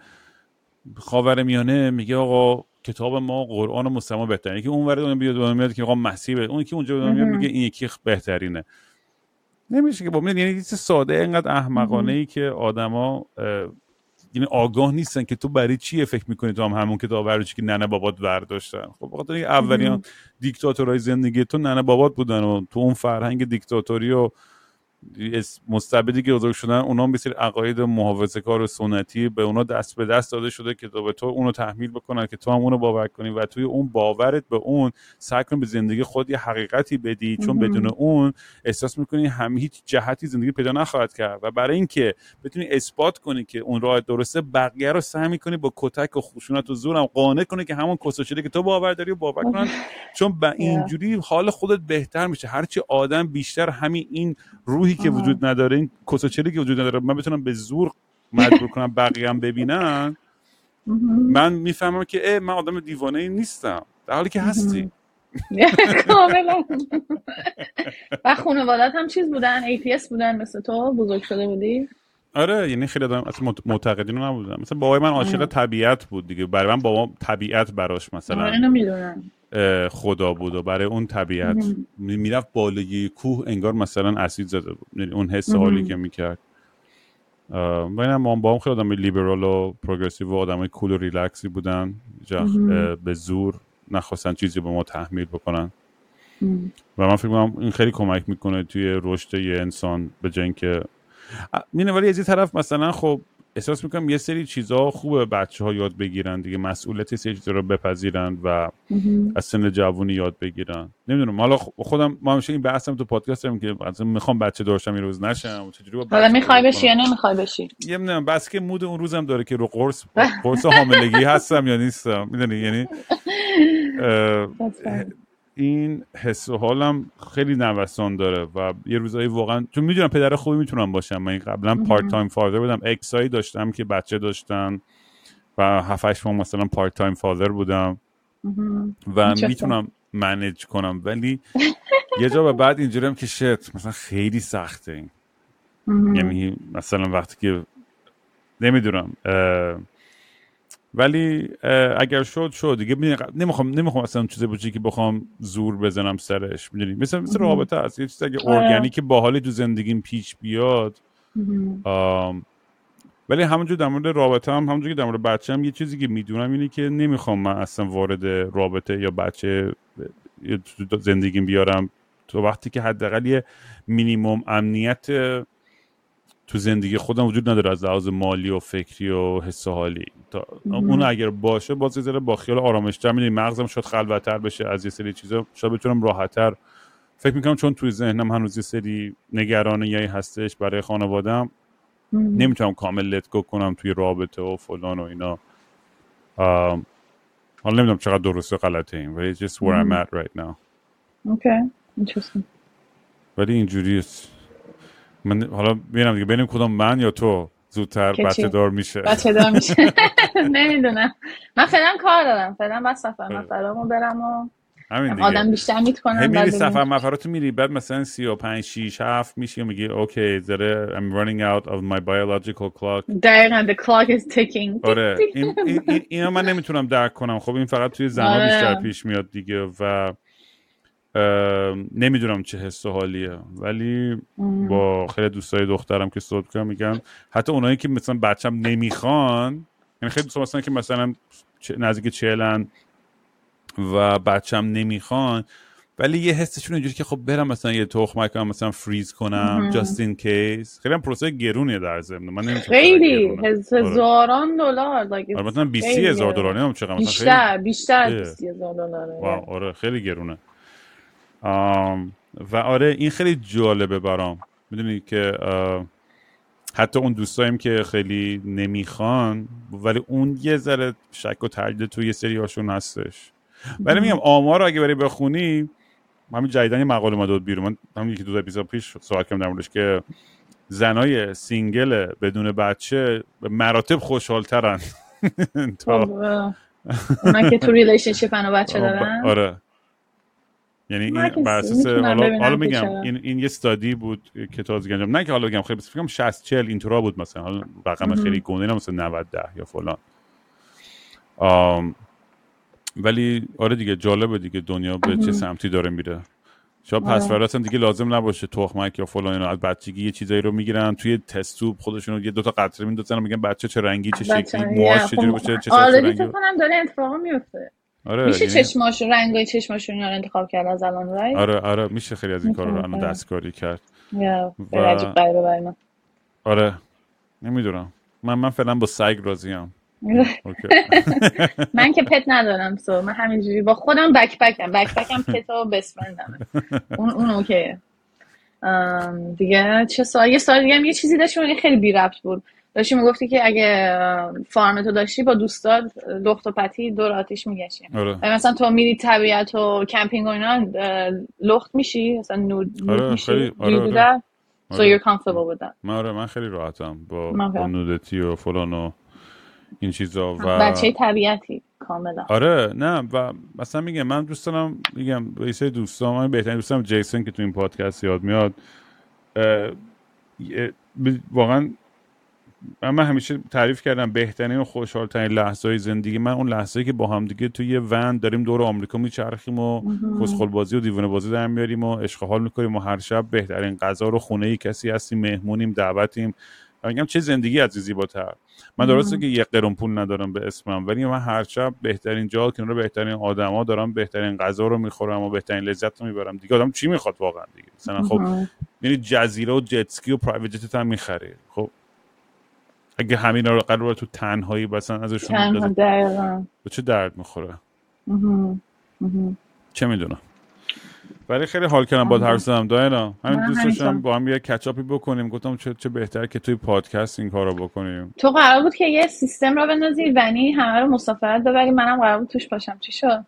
خاورمیانه میگه آقا کتاب ما قرآن و مسلمان بهترینه که اون ور دنیا بیاد دنیا میاد که آقا مسیح اون که اونجا دنیا میاد میگه این یکی بهترینه. نمیشه که با من یعنی چیز ساده اینقدر احمقانه ای که آدما یعنی آگاه نیستن که تو برای چیه فکر میکنی تو هم همون کتاب برداشتی که ننه بابات برداشتن. خب بخاطر اینکه اولیان دیکتاتورای زندگی تو ننه بابات بودن و تو اون فرهنگ دیکتاتوری و مستبدی که بزرگ شدن اونا هم به سری عقاید محافظه‌کار و سنتی به اونا دست به دست داده شده که تو به تو اونو تحمیل بکنن که تو هم اونو باور کنی و توی اون باورت به اون سعی کن به زندگی خود یه حقیقتی بدی چون بدون اون احساس میکنی هم هیچ جهتی زندگی پیدا نخواهد کرد و برای اینکه بتونی اثبات کنی که اون راه درسته بقیه رو سعی میکنی با کتک و خشونت و زورم قانع کنی که همون کسوچیه که تو باور داری و باور کنن چون با اینجوری حال خودت بهتر میشه. هرچی آدم بیشتر همین این روح که آه. وجود نداره این کسوچلی که وجود نداره من بتونم به زور مجبور کنم بقیه هم ببینن من میفهمم که ای من آدم دیوانه ای نیستم در حالی که هستی. کاملا. و خانوادت هم چیز بودن ایتیست بودن مثل تو بزرگ شده بودی؟ آره یعنی خیلی آدم اصلا معتقدین نبودن. مثلا بابای من عاشق طبیعت بود دیگه برای من بابا طبیعت براش مثلا اینو میدونن خدا بود و برای اون طبیعت میرفت بالای کوه انگار مثلا اسید زده بود اون حس حالی که میکرد. من هم با هم خیلی آدم لیبرال و پروگرسیو و آدم های کول و ریلکسی بودن به زور نخواستن چیزی به ما تحمیل بکنن و من فکر میکنم این خیلی کمک میکنه توی رشد یه انسان به جنگ که مینه. ولی از این طرف مثلا خب احساس میکنم یه سری چیزها خوبه بچه ها یاد بگیرن دیگه مسئولیت سری چیزها رو بپذیرن و از سن جوانی یاد بگیرن. نمیدونم حالا خودم ما همیشه این بحثم تو پادکست هم که مثلا میخوام بچه دارشم یه روز نشم چجوری با حالا میخوای بشی یا نمیخوای بشی یه نمیدونم بس که مود اون روزم داره که رو قرص قرص حاملگی هستم یا نیستم میدونی یعنی این حس و حالم خیلی نوسان داره و یه روزایی واقعا چون میدونم پدر خوبی میتونم باشم. من قبلا پارت تایم فادر بودم اکسایی داشتم که بچه داشتن و هفت هشت ماه مثلا پارت تایم فادر بودم و میتونم منیج کنم، ولی یه جا به بعد اینجوری هم که شت مثلا خیلی سخته این. یعنی مثلا وقتی که نمیدونم اه... ولی اه... اگر شد شد دیگه. نمیخوام نمیخوام اصلا چیزی باشه که بخوام زور بزنم سرش، میدونی، مثلا مثل رابطه است، یه چیز اگه ارگانیک باحالی تو زندگیم پیش بیاد. آم... ولی همونجور در مورد رابطه هم، همونجور که در مورد بچه هم، یه چیزی که میدونم اینه که نمیخوام من اصلا وارد رابطه یا بچه تو زندگیم بیارم تو وقتی که حداقل یه مینیمم امنیت تو زندگی خودم وجود نداره از لحاظ مالی و فکری و حس و حالی. اون اگر باشه باز یه ذره با خیال آرامش‌تر، میدونی، مغزم شاید خلوت‌تر بشه از یه سری چیزا، شاید بتونم راحت‌تر فکر میکنم، چون توی ذهنم هنوز یه سری نگرانی‌ای هستش برای خانواده‌ام، نمیتونم کامل لت گو کنم توی رابطه و فلان و اینا. آم... حالا نمیدونم چقدر درسته غلطه این، ولی just where I'm at right now. Okay, interesting. ولی اینجوریه. من حالا ببینم دیگه، ببینیم کدوم من یا تو زودتر بچه دار میشه. بچه دار میشه. نمیدونم. من فعلا کار دارم. فعلا بس سفر مفرامو برم و آدم بیشتر میت کنم. همین سفر مفراتو میری، بعد مثلا سی و پنج شش هفت میشی و میگی اوکی ذره I'm running out of my biological clock. دقیقاً the clock is ticking. آره. این این اینو من نمیتونم درک کنم. خب این فقط توی زن‌ها بیشتر پیش میاد دیگه و نمیدونم چه حس و حالیه، ولی با خیلی دوستای دخترم که صحبت می‌کنم میگن حتی اونایی که مثلا بچه‌م نمیخوان، یعنی خیلی دوستام هستن که مثلا نزدیک چهلن و بچه‌م نمیخوان، ولی یه حسشون اینجوری که خب برم مثلا یه تخمک هم مثلا فریز کنم just in case. خیلی هم پروسه گرونه در ضمن. من نمی‌تونم خیلی هزاران دلار like مثلا بیست هزار دلار هم چقدر مثلا بیشتر بیست هزار دلار. واو، آره خیلی گرونه. آم و آره این خیلی جالبه برام، میدونی که حتی اون دوستایم که خیلی نمیخوان، ولی اون یه ذره شک و تردید توی یه سری هاشون هستش. ولی میگم آمار رو اگه بری بخونی، همین جدیدن یه مقاله اومده بیرون، من همین یکی دو تا اپیزود پیش صحبت کردم در موردش، که زنای سینگل بدون بچه به مراتب خوشحال‌ترن تا اونا که تو ریلیشنشیپ و بچه دارن. آره یعنی این بر اساس حالا حالا میگم این این یه استادی بود که تازه انجام، نه که حالا بگم خیلی بس فکر کنم شصت چهل اینطورا بود مثلا، حالا رقم خیلی گنده مثلا نود ده یا فلان. آم ولی آره دیگه جالبه دیگه دنیا به چه سمتی داره میره. شاید پس فراتر دیگه لازم نباشه تخمک یا فلان اینا، از بچگی یه چیزایی رو میگیرن توی تست توب خودشون رو یه دو تا قطره میندازن میگن بچه چه رنگی چه شکلی موهاش چه جوری باشه چه رنگی. آره فکر کنم داره اتفاقا میفته. آره میشه یعنی... چشماش رنگای چشماشون رو انتخاب کرد از الان رای. آره آره میشه خیلی از این کارا رو الان دستکاری کرد. یا yeah. و... عجیب غریبه برای من. آره نمیدونم. من من فعلا با سگ راضی‌ام. اوکی. من که پت ندارم، سو من همینجوری با خودم بک بکم بک بکم پتو بسپندم. اون اون اوکیه. ام دیگه چه سال یه سال دیگه هم یه چیزی داشتم خیلی بی ربط بود. داشتی میگفتی که اگه فارمتو داشتی با دوستات لخت و پتی دور آتیش میگشی. آره. مثلا تو میری طبیعت و کمپینگ و اینا لخت میشی، مثلا نود میشی. آره. So you're comfortable with that. من آره من خیلی راحتم با, با نودتی و فلان و این چیزا و بچه طبیعتی کاملا. آره نه و مثلا میگم من دوست دارم، میگم به سری دوستام، من بهترین دوستم جیسون که تو این پادکست یاد میاد، واقعا من همیشه تعریف کردم بهترین و خوشحال‌ترین لحظه‌های زندگی من اون لحظه‌ای که با هم دیگه توی یه ون داریم دور آمریکا میچرخیم و خوشخلبازی و دیوانه بازی در میاریم و عشق حال می‌کنیم و هر شب بهترین غذا رو خونه کسی هستیم، مهمونیم، دعوتیم. میگم چه زندگی عزیزی باتر. من درسته که یه قرون پول ندارم به اسمم، ولی من هر شب بهترین جا کنار بهترین آدما دارم، بهترین غذا رو میخورم و بهترین لذت رو میبرم. دیگه آدم چی میخواد واقعا دیگه؟ مثلا خب یعنی جزیره و جت اسکی و پرایوت جت هم میخره. خب اگه همین رو قرار تو تنهایی مثلا ازشون تنها دقیقاً به چه درد میخوره؟ چه میدونم. ولی خیلی حال کردم با هر سلام داینا. همین دوست داشتم با هم یه کچاپی بکنیم، گفتم چه چه بهتر که توی پادکست این کارو بکنیم. تو قرار بود که یه سیستم را بندازی ونی همه رو مسافرت ببری، منم قرار بود توش باشم. چی شد؟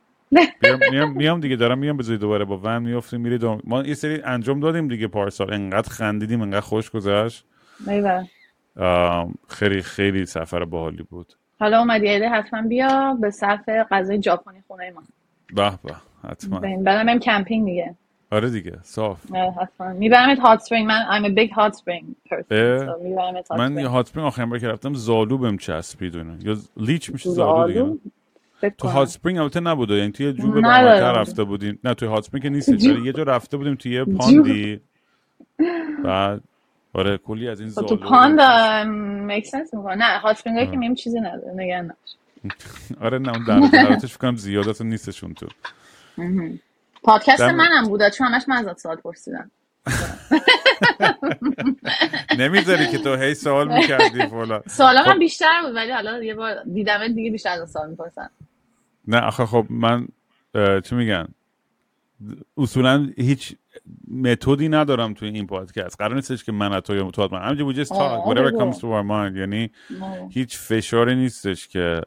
میام میام دیگه دارم میام بذاری دوباره با ون میافتیم میری دوم. ما یه سری انجام دادیم دیگه پارسال، انقدر خندیدیم، انقدر خوش گذشت. ایول. خیلی خیلی سفر باحالی بود. حالا اومدی ایده حتما بیا به صف غذای ژاپنی خونه ما. به به حتما برم هم کمپینگ دیگه. آره دیگه صاف. آره حتما میبرمت هات اسپرینگ. من I'm a big hot spring person. so میبرمت هات اسپرینگ. من هات اسپرینگ آخرین بار که رفتم زالوبم چسبید اون. یا لیچ میشه زالو دیگه. تو هات اسپرینگ البته نبوده، یعنی توی جوب بالاتر رفته بودیم. نه توی هات اسپرینگ که نیست، ولی یه جا رفته بودیم توی یه پاندی. بعد آره کلی از این زالو. تو پاند میک سنس میکنه. نه هات اسپرینگایی که میم چیزی نداره، نگا نش. آره نه اون دراتش فکر کنم زیادت نیستشون تو. پادکست منم بوده چون همش من ازت سوال پرسیدم. نمیذاری که تو هی سوال میکردی فلان. سوالام هم بیشتر بود ولی حالا یه بار دیدمت دیگه بیشتر از سوال میپرسن. نه آخه خب من چی میگن اصولا هیچ متدی ندارم توی این پادکست. قرار نیستش که من تو یا تو من همینجوری وجست تاک whatever comes to our mind، یعنی هیچ فشاری نیستش که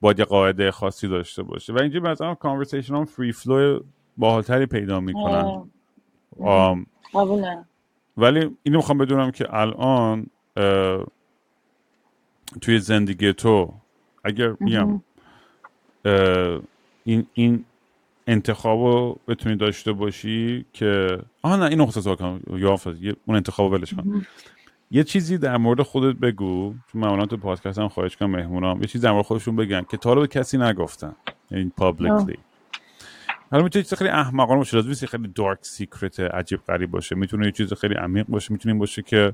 باید یه قاعده خاصی داشته باشه و اینجا مثلا کانورسیشن هم فری فلو باحالتری پیدا میکنن. ولی اینو میخوام بدونم که الان توی زندگی تو اگر میام این این انتخابو بتونی داشته باشی که آها نه اینو خصوصا کنم یا اون انتخابو ولش کن، یه چیزی در مورد خودت بگو، چون معمولا تو پادکست هم خواهش کنم مهمونام یه چیزی در مورد خودشون بگن که تا حالا به کسی نگفتن، یعنی پابلیکلی. حالا میتونه چیز خیلی احمقانه باشه، لازم نیست خیلی دارک سیکرت عجیب غریب باشه، میتونه یه چیز خیلی عمیق باشه، میتونه این باشه که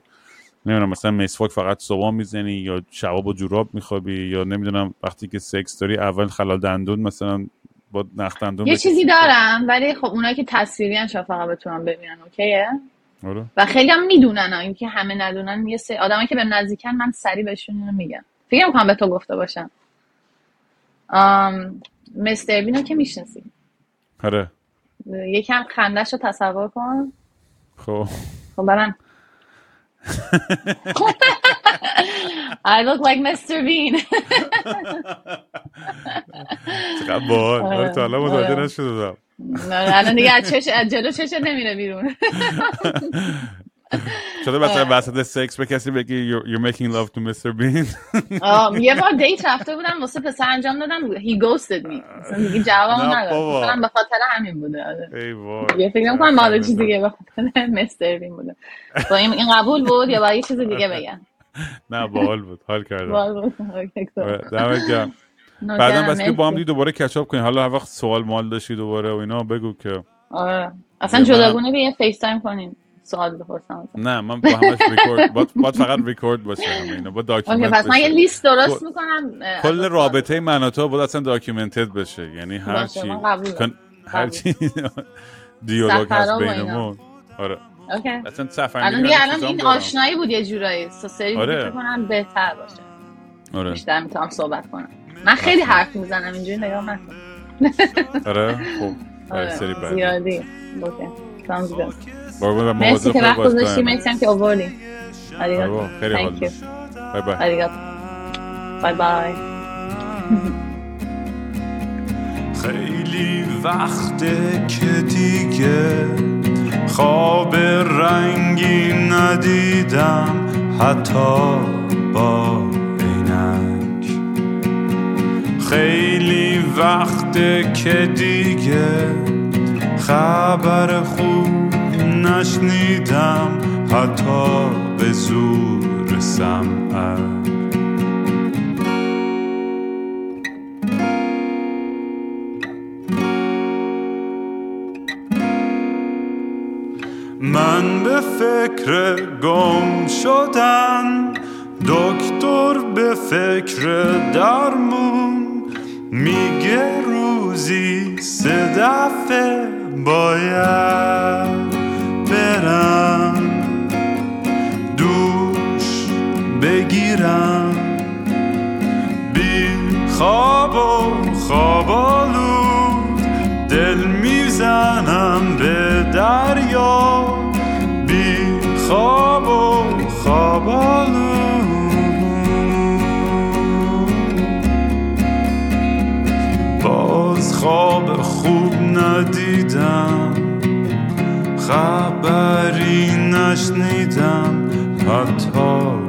نمیدونم مثلا مسواک فقط صبح میزنی یا شبا با جوراب میخوابی یا نمیدونم وقتی که سکس داری اول خلال دندون مثلا با نخ دندون. یه چیزی دارم ولی خب اونایی که تصویری ان فقط بتونم ببینن اوکیه آره. و خیلی هم میدونن، این که همه ندونن یه سری آدمایی که به نزدیکن من سری بهشون اینو میگم، فکر میکنم به تو گفته باشم. ام مستر بینو که میشناسی؟ آره. یکم خنده‌شو تصور کن. خب خب برام I look like mister Bean. چقدر باحال. آره تو الان متوجه نشدم. نه الان دیگه از چش از جلو چش نمیره بیرون. چطور مثلا وسط سکس به کسی بگی you're making love to mister Bean؟ آه یه بار دیت رفته بودم واسه پسر انجام دادم he ghosted me. مثلا دیگه جوابم نداد. مثلا به خاطر همین بوده. ای وای. یه فکر می‌کنم مال چیز دیگه به خاطر mister Bean بوده. تو این قبول بود یا برای چیز دیگه بگم؟ نه باحال بود. حال کردم. باحال بود. دمت گرم. بعدم بس که با هم دیگه دوباره کچاپ کنیم، حالا هر وقت سوال مال داشتی دوباره و اینا بگو که آره اصلا جداگونه بیاین فیس تایم کنیم سوال بپرسم. نه من با همش ریکورد باید, باید فقط ریکورد باشه همه اینا با داکیومنت. اوکی پس من یه لیست درست میکنم کل رابطه من و تو باید اصلا داکیومنتد بشه، یعنی هر چی هر چی دیالوگ هست بینمون. آره اوکی اصلا سفر الان الان این آشنایی بود یه جورایی سری فکر کنم بهتر باشه. آره بیشتر میتونم صحبت کنم، من خیلی حرف میزنم اینجوری نگاه نکن. آره خب آره سری بعد زیادی اوکی سامز گود بابا مرسی که وقت گذاشتی، مرسی که آوردی. آریگاتو خیلی حال بای بای. آریگاتو بای بای. خیلی وقته که دیگه خواب رنگی ندیدم حتی با خیلی وقته که دیگه خبر خوب نشنیدم حتی به زور سمعم. من به فکر گم شدن، دکتر به فکر درمون میگه روزی سه دفعه باید برم دوش بگیرم، بی خواب و خواب آلود دل میزنم به دریا، بی خواب و خواب آلود باز خواب خوب ندیدم، خبری نشنیدم حتی